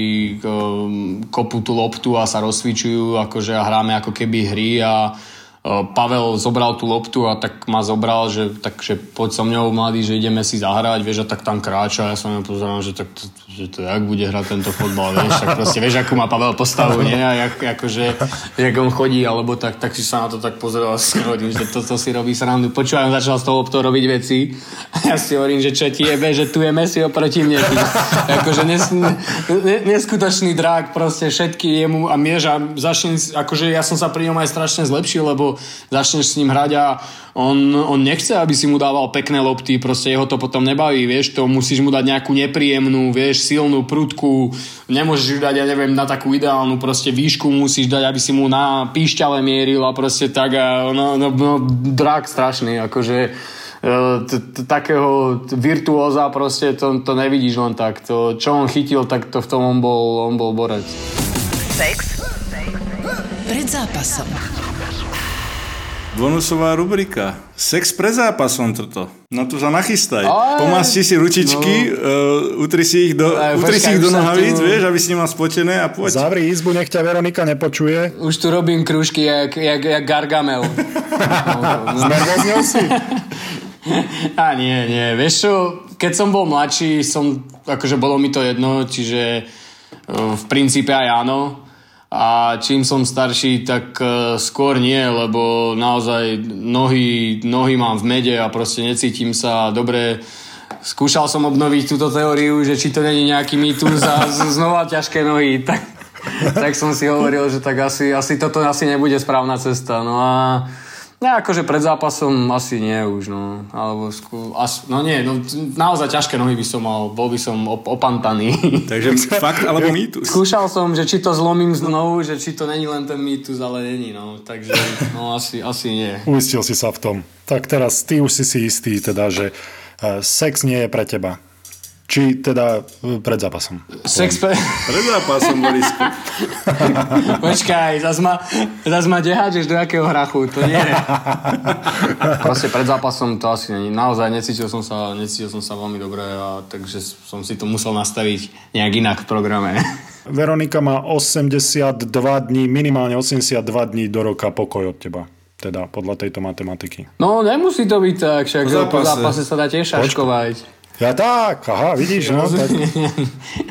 um, kopú tú loptu a sa rozsvičujú, akože a hráme ako keby hry a uh, Pavel zobral tú loptu a tak ma zobral, že takže poď so mňou mladý, že ideme si zahrať, vieš, a tak tam kráča, ja som mňa pozerám, že, tak, to, že to jak bude hrať tento fotbal, vieš, tak proste vieš, akú má Pavel postavu, nie? A jak, akože, jak on chodí, alebo tak, tak si sa na to tak pozeral a si hovorím, že toto si robí srandu. Počúvam, začal s tou loptou robiť veci. Ja si hovorím, že čo ti jebe, že tu je Messi oproti mne. Akože nes, ne, neskutočný drák proste všetky jemu a mieža. Začne, akože ja som sa pri ňom aj strašne zlepšil, lebo začneš s ním hrať a on, on nechce, aby si mu dával pekné lopty, proste jeho to potom nebaví, vieš, to musíš mu dať nejakú nepríjemnú, vieš, silnú, prudku, nemôžeš ju dať, ja neviem, na takú ideálnu, proste výšku musíš dať, aby si mu na píšťale mieril a proste tak a no, no, no drák strašný, akože takého virtuóza proste to, to nevidíš len tak. To, čo on chytil, tak to v tom on bol, on bol borec. Sex pred zápasom. Bonusová rubrika. Sex pred zápasom toto. Na to sa nachystaj. Pomasti si ručičky, no. uh, utri si ich do, aj, utri počkaj, si ich do nohavíc, tu... vieš, aby si nemal spotené a poď. Zavri izbu, nech ťa Veronika nepočuje. Už tu robím krúžky, jak, jak, jak Gargamel. Znervoznil si? A nie, nie. Vieš čo, keď som bol mladší, som, akože bolo mi to jedno, čiže uh, v princípe aj áno. A čím som starší, tak uh, skôr nie, lebo naozaj nohy, nohy mám v mede a proste necítim sa dobre. Skúšal som obnoviť túto teóriu, že či to není nejaký mýtus a znova ťažké nohy. Tak, tak som si hovoril, že tak asi, asi toto asi nebude správna cesta. No a Ne, akože pred zápasom asi nie už, no. Alebo skú... As... No nie, no, naozaj ťažké nohy by som mal, bol by som op- opantaný. Takže fakt alebo mýtus? Skúšal som, že či to zlomím znovu, že či to není len ten mýtus, ale není, no. Takže no, asi, asi nie. Uistil si sa v tom. Tak teraz ty už si si istý, teda, že sex nie je pre teba. Či teda pred zápasom. Sex pre... Pred zápasom, Borisku. Počkaj, zase ma, zas ma deháčeš do jakého hrachu, to nie je. Proste pred zápasom to asi není. Naozaj necítil som sa, necítil som sa veľmi dobre, a takže som si to musel nastaviť nejak inak v programe. Veronika má osemdesiatdva dní, minimálne osemdesiatdva dní do roka pokoj od teba. Teda podľa tejto matematiky. No nemusí to byť tak, však po zápase sa dá tiež šaškovať. Ja tak, aha, vidíš, no, tak...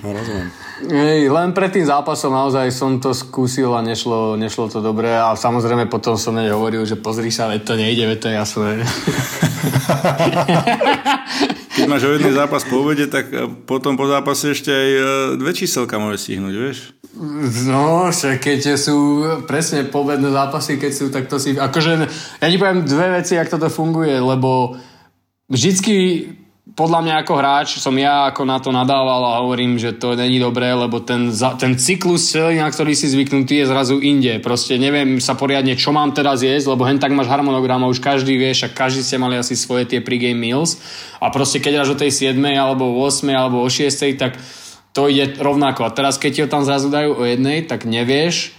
no rozumiem. Ej, len pred tým zápasom naozaj som to skúsil a nešlo, nešlo to dobre, a samozrejme potom som nej hovoril, že pozri sa, veď to nejde, veď to je jasné. Keď máš o jedný zápas po obede, tak potom po zápase ešte aj dve číselka môže stihnúť, vieš? No, však keď sú presne pobedné zápasy, keď sú, tak to si... Akože, ja ti poviem dve veci, jak toto funguje, lebo vždycky... Podľa mňa ako hráč som ja ako na to nadával a hovorím, že to není dobré, lebo ten, ten cyklus celý, na ktorý si zvyknutý, je zrazu inde. Proste neviem sa poriadne, čo mám teraz jesť, lebo hen tak máš harmonogram a už každý vie, však každý ste mali asi svoje tie pregame meals, a proste keď až o tej siedmej alebo o ôsmej alebo o šiestej, tak to ide rovnako. A teraz keď ti ho tam zrazu dajú o jednej, tak nevieš.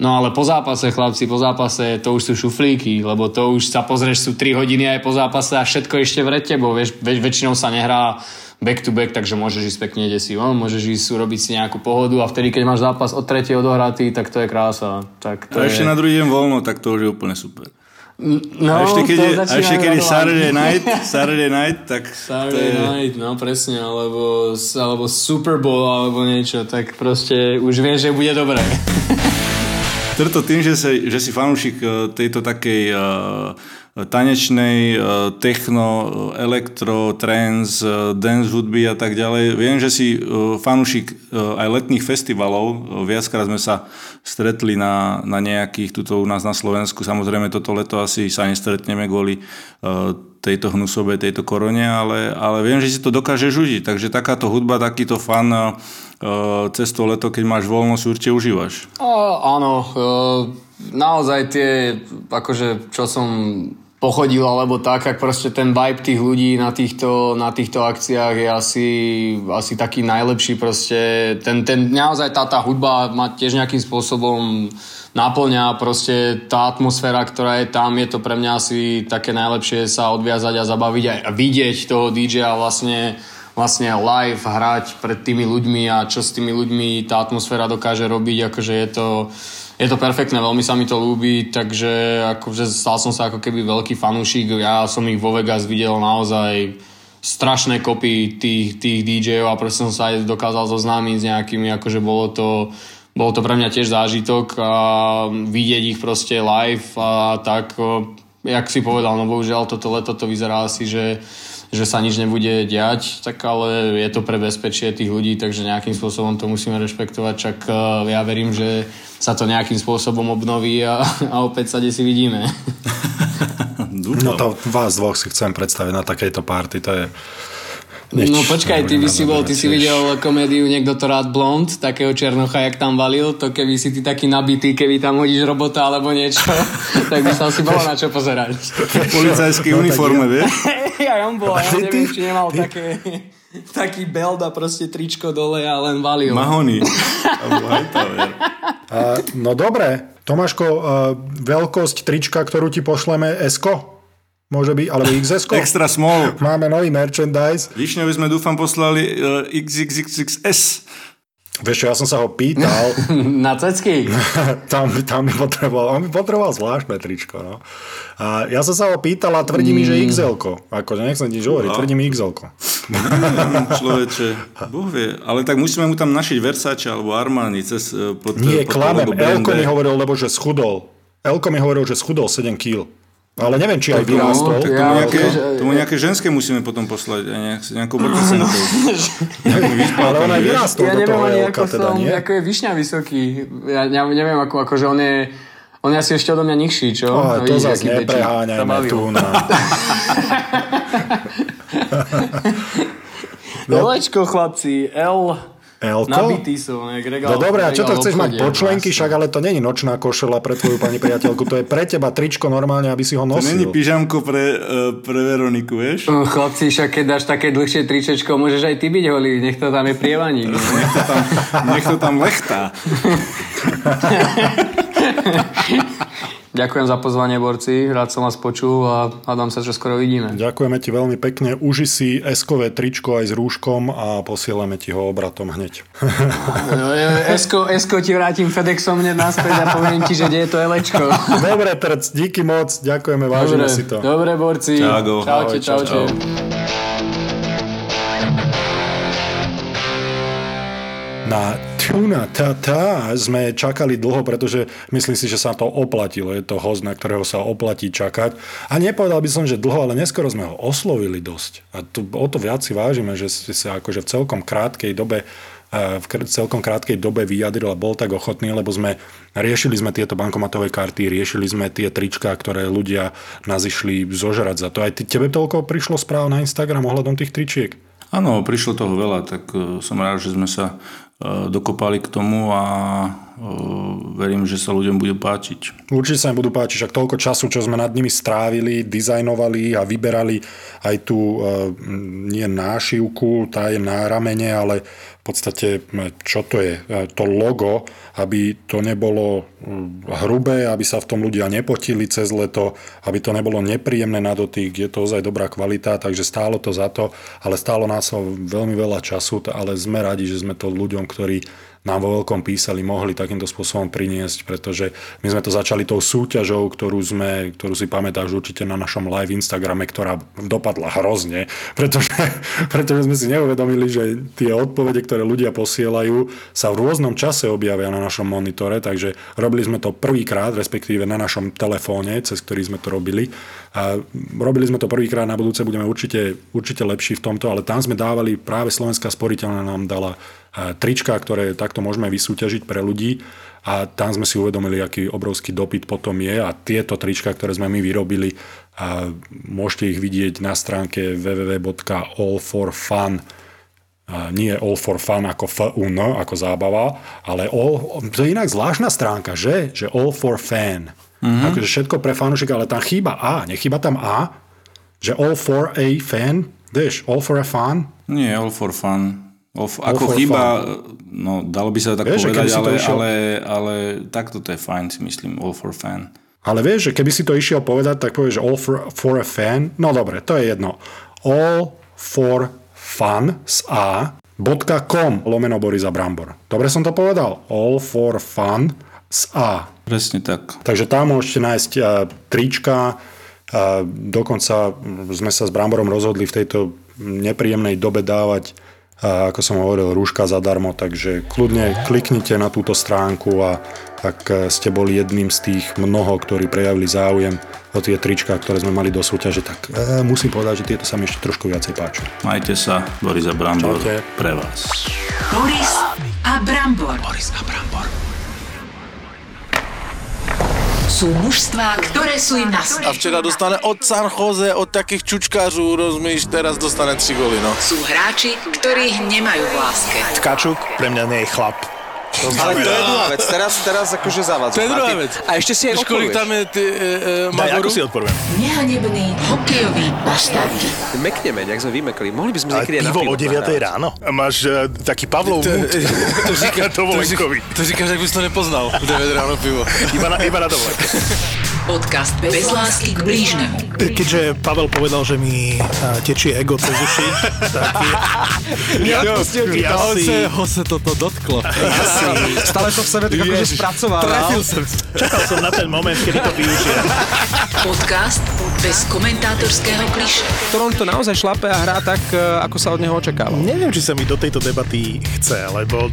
No ale po zápase, chlapci, po zápase to už sú šuflíky, lebo to už sa pozrieš, sú tri hodiny aj po zápase a všetko ešte vred tebou, vieš, väč- väčšinou sa nehrá back to back, takže môžeš ísť pekne desivo, môžeš ísť urobiť si nejakú pohodu, a vtedy, keď máš zápas od tretieho dohratý, tak to je krása. Tak to a je... ešte na druhý deň voľno, tak to už je úplne super. No, a ešte keď je, a ešte keď je Saturday night, Saturday night, tak Saturday je... night, no presne, alebo, alebo Super Bowl, alebo niečo, tak proste už vieš, že bude dobré. Trto tým, že si, že si fanúšik tejto takej uh, tanečnej, uh, techno, elektro, trance, uh, dance hudby a tak ďalej. Viem, že si uh, fanúšik uh, aj letných festivalov. Viackrát sme sa stretli na, na nejakých, tuto u nás na Slovensku. Samozrejme, toto leto asi sa nestretneme kvôli uh, tejto hnusobe, tejto korone, ale, ale viem, že si to dokáže užiť. Takže takáto hudba, takýto fan... Uh, cez to leto, keď máš voľnosť, určite užívaš. O, áno, o, naozaj tie, akože, čo som pochodil, alebo tak, ak proste ten vibe tých ľudí na týchto, na týchto akciách je asi, asi taký najlepší, proste ten, ten, naozaj tá, tá hudba ma tiež nejakým spôsobom naplňa, proste tá atmosféra, ktorá je tam, je to pre mňa asi také najlepšie sa odviazať a zabaviť aj, a vidieť toho dýdžeja vlastne vlastne live hrať pred tými ľuďmi, a čo s tými ľuďmi tá atmosféra dokáže robiť, akože je to, je to perfektné, veľmi sa mi to ľúbi, takže akože stal som sa ako keby veľký fanúšik. Ja som ich vo Vegas videl naozaj strašné kopy tých, tých dýdžejov, a proste som sa aj dokázal zoznámiť s nejakými, akože bolo to, bolo to pre mňa tiež zážitok, a vidieť ich proste live a tak, jak si povedal, no bohužiaľ toto leto to vyzerá asi, že že sa nič nebude diať, tak ale je to pre bezpečie tých ľudí, takže nejakým spôsobom to musíme rešpektovať, čak ja verím, že sa to nejakým spôsobom obnoví, a, a opäť sa desi vidíme. No to vás dvoch si chcem predstaviť na takejto party, to je... Nič. No počkaj, ty by si bol, ty si videl komédiu Niekto to rád blond, takého Černocha, jak tam valil, to keby si ty taký nabitý, keby tam hodíš robota alebo niečo, tak by sa si bolo na čo pozerať. V policajskej uniforme, vieš? Ja on bol, ja neviem, či nemal také, taký belt a proste tričko dole a len valil. Mahony. No dobre, Tomáško, veľkosť trička, ktorú ti pošleme, esko? Môže byť, alebo iks es ko. Extra small. Máme nový merchandise. Vyšňovi sme, dúfam, poslali uh, iks iks iks es. Vieš čo, ja som sa ho pýtal. Na cecky. Tam, tam mi potreboval. On mi potreboval zvláštne tričko. No. A ja som sa ho pýtal a tvrdí mm. mi, že iks elko. Akože nechcem nič hovoriť, no. Tvrdí mi iks elko. Človeče, Boh vie. Ale tak musíme mu tam našiť Versace alebo Armani. Cez, pod, Nie, pod klamem. Elko mi hovoril, lebo že schudol. Elko mi hovoril, že schudol sedem kíl. Ale neviem, či aj vyrástol. Ja, tomu, tomu nejaké ženské musíme potom poslať. Nejak, nejakou brkocenkou. Ale on aj vyrástol. Ja neviem, do toho Elka, teda, nie? Ako je Višňa vysoký. Ja neviem, ako, akože on je... On je asi ešte odo mňa nižší, čo? Oh, no, to zase nepreháňajme tu. No. Elečko, chlapci, L... Elko? Nabitý sú, ne? Regál, no dobre, a čo to chceš mať? Počlenky? Však ale to není nočná košela pre tvoju pani priateľku, to je pre teba tričko normálne, aby si ho nosil. To není pyžamku pre, pre Veroniku, vieš? No, chlapci, však keď dáš také dlhšie tričečko, môžeš aj ty byť holý, nech to tam je prievaník. nech, to tam, nech to tam lechtá. Ďakujem za pozvanie, borci. Rád som vás počul a hádam sa, že skoro vidíme. Ďakujeme ti veľmi pekne. Uži si eskové tričko aj s rúškom a posielame ti ho obratom hneď. Esko, esko ti vrátim FedExom hneď naspäť a poviem ti, že kde je to elečko. Dobre, trc. Díky moc. Ďakujeme, vážime si to. Dobre, borci. Čago. Čaute, čaute. Na Tuna Tata sme čakali dlho, pretože myslím si, že sa to oplatilo. Je to host, na ktorého sa oplatí čakať. A nepovedal by som, že dlho, ale neskoro sme ho oslovili dosť. A tu, o to viac si vážime, že ste sa akože v celkom krátkej dobe v celkom krátkej dobe vyjadril a bol tak ochotný, lebo sme riešili sme tieto bankomatové karty, riešili sme tie trička, ktoré ľudia nás išli zožrať za to. Aj tebe toľko prišlo správ na Instagram ohľadom tých tričiek? Áno, prišlo toho veľa, tak som rád, že sme sa dokopali k tomu a verím, že sa ľuďom budú páčiť. Určite sa im budú páčiť, však toľko času, čo sme nad nimi strávili, dizajnovali a vyberali aj tú nie nášivku, tá je na ramene, ale v podstate čo to je? To logo, aby to nebolo hrubé, aby sa v tom ľudia nepotili cez leto, aby to nebolo nepríjemné na dotyk, je to ozaj dobrá kvalita, takže stálo to za to, ale stálo nás veľmi veľa času, ale sme radi, že sme to ľuďom, ktorí nám vo veľkom písali, mohli takýmto spôsobom priniesť, pretože my sme to začali tou súťažou, ktorú sme, ktorú si pamätáš určite na našom live Instagrame, ktorá dopadla hrozne, pretože, pretože sme si neuvedomili, že tie odpovede, ktoré ľudia posielajú, sa v rôznom čase objavia na našom monitore, takže robili sme to prvýkrát, respektíve na našom telefóne, cez ktorý sme to robili. A robili sme to prvýkrát, na budúce budeme určite, určite lepší v tomto, ale tam sme dávali, práve Slovenská sporiteľňa nám dala trička, ktoré takto môžeme vysúťažiť pre ľudí a tam sme si uvedomili, aký obrovský dopyt potom je a tieto trička, ktoré sme my vyrobili, a môžete ich vidieť na stránke double-u double-u double-u bodka all for fun, a nie all for fun ako fun, ako zábava, ale all, to je inak zvláštna stránka, že? Že all for fan. Mm-hmm. Akože všetko pre fanúšika, ale tam chýba A, nechýba tam A? Že all for a fan? Vieš, all for a fun? Nie, all for fun. Of, ako chyba, no dalo by sa tak vieš, povedať, ale, išiel... ale, ale takto to je fajn, si myslím, all for fan. Ale vieš, že keby si to išiel povedať, tak povieš, že all for, for a fan, no dobre, to je jedno. All for fun s a bodka com lomeno Borisa Brambor. Dobre som to povedal? All for fun s a. Presne tak. Takže tam môžete nájsť uh, trička, uh, dokonca sme sa s Bramborom rozhodli v tejto nepríjemnej dobe dávať a ako som hovoril, rúška zadarmo, takže kľudne kliknite na túto stránku a ak ste boli jedným z tých mnoho, ktorí prejavili záujem o tie trička, ktoré sme mali do súťaže, tak e, musím povedať, že tieto sa mi ešte trošku viacej páčia. Majte sa, Boris a Brambor, čaute. Pre vás. Boris a Brambor. Boris a Brambor. Sú mužstvá, ktoré sú im nasť. A včera dostane od San Jose, od takých čučkářů, rozumíš, teraz dostane tri góly, no. Sú hráči, ktorých nemajú v láske. Tkačuk pre mňa nie je chlap. To ale to je druhá vec, teraz, teraz akože zavadzujú. To je druhá vec. A ešte si aj odpovieš. Koľko tam je ty, e, e, Daj, ako si odpoviem. Nehanebný hokejový maštárky. Mekneme, nejak sme vymekli. Mohli by sme niekedy na pivo. Ale pivo o deviatej ráno. A máš e, taký Pavlov múd. To říkáš, říká, že ak by si to nepoznal. deväť ráno pivo. Iba na, iba na dovolenke. Podcast Bez lásky k blížnemu. Keďže Pavel povedal, že mi tečie ego cez uši, tak je... Neodpustil ti to. Ho sa toto dotklo. Stále to v sebe tak akože spracoval. Trafil som. Čakal som na ten moment, kedy to využijem. Podcast bez komentátorského kliše. Ktorom to naozaj šlape a hrá tak, ako sa od neho očakáva. Neviem, či sa mi do tejto debaty chce, lebo...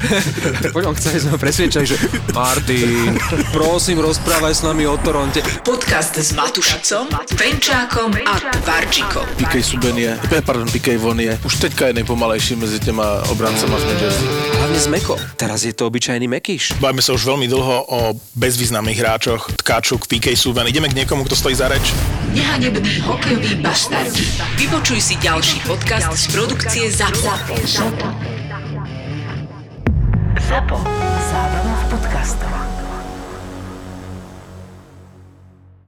Poďme, chceli sme ho presviečať, že Martin, prosím, rozprávaj s nami o Toronte. Podcast s Matušicom, Penča Fričákom a Tvarčíkom. pé ká Subenie, pardon, pé ká Vonie. Už teďka je najpomalejší medzi těma obrancama v New Jersey. Hlavne s Mekom. Teraz je to obyčajný Mekíš. Bavíme sa už veľmi dlho o bezvýznamných hráčoch. Tkáčuk, pé ká Subenie. Ideme k niekomu, kto stojí za reč. Nehanebný hokejový bastard. Vypočuj si ďalší podcast z produkcie ZAPO. ZAPO. ZAPO.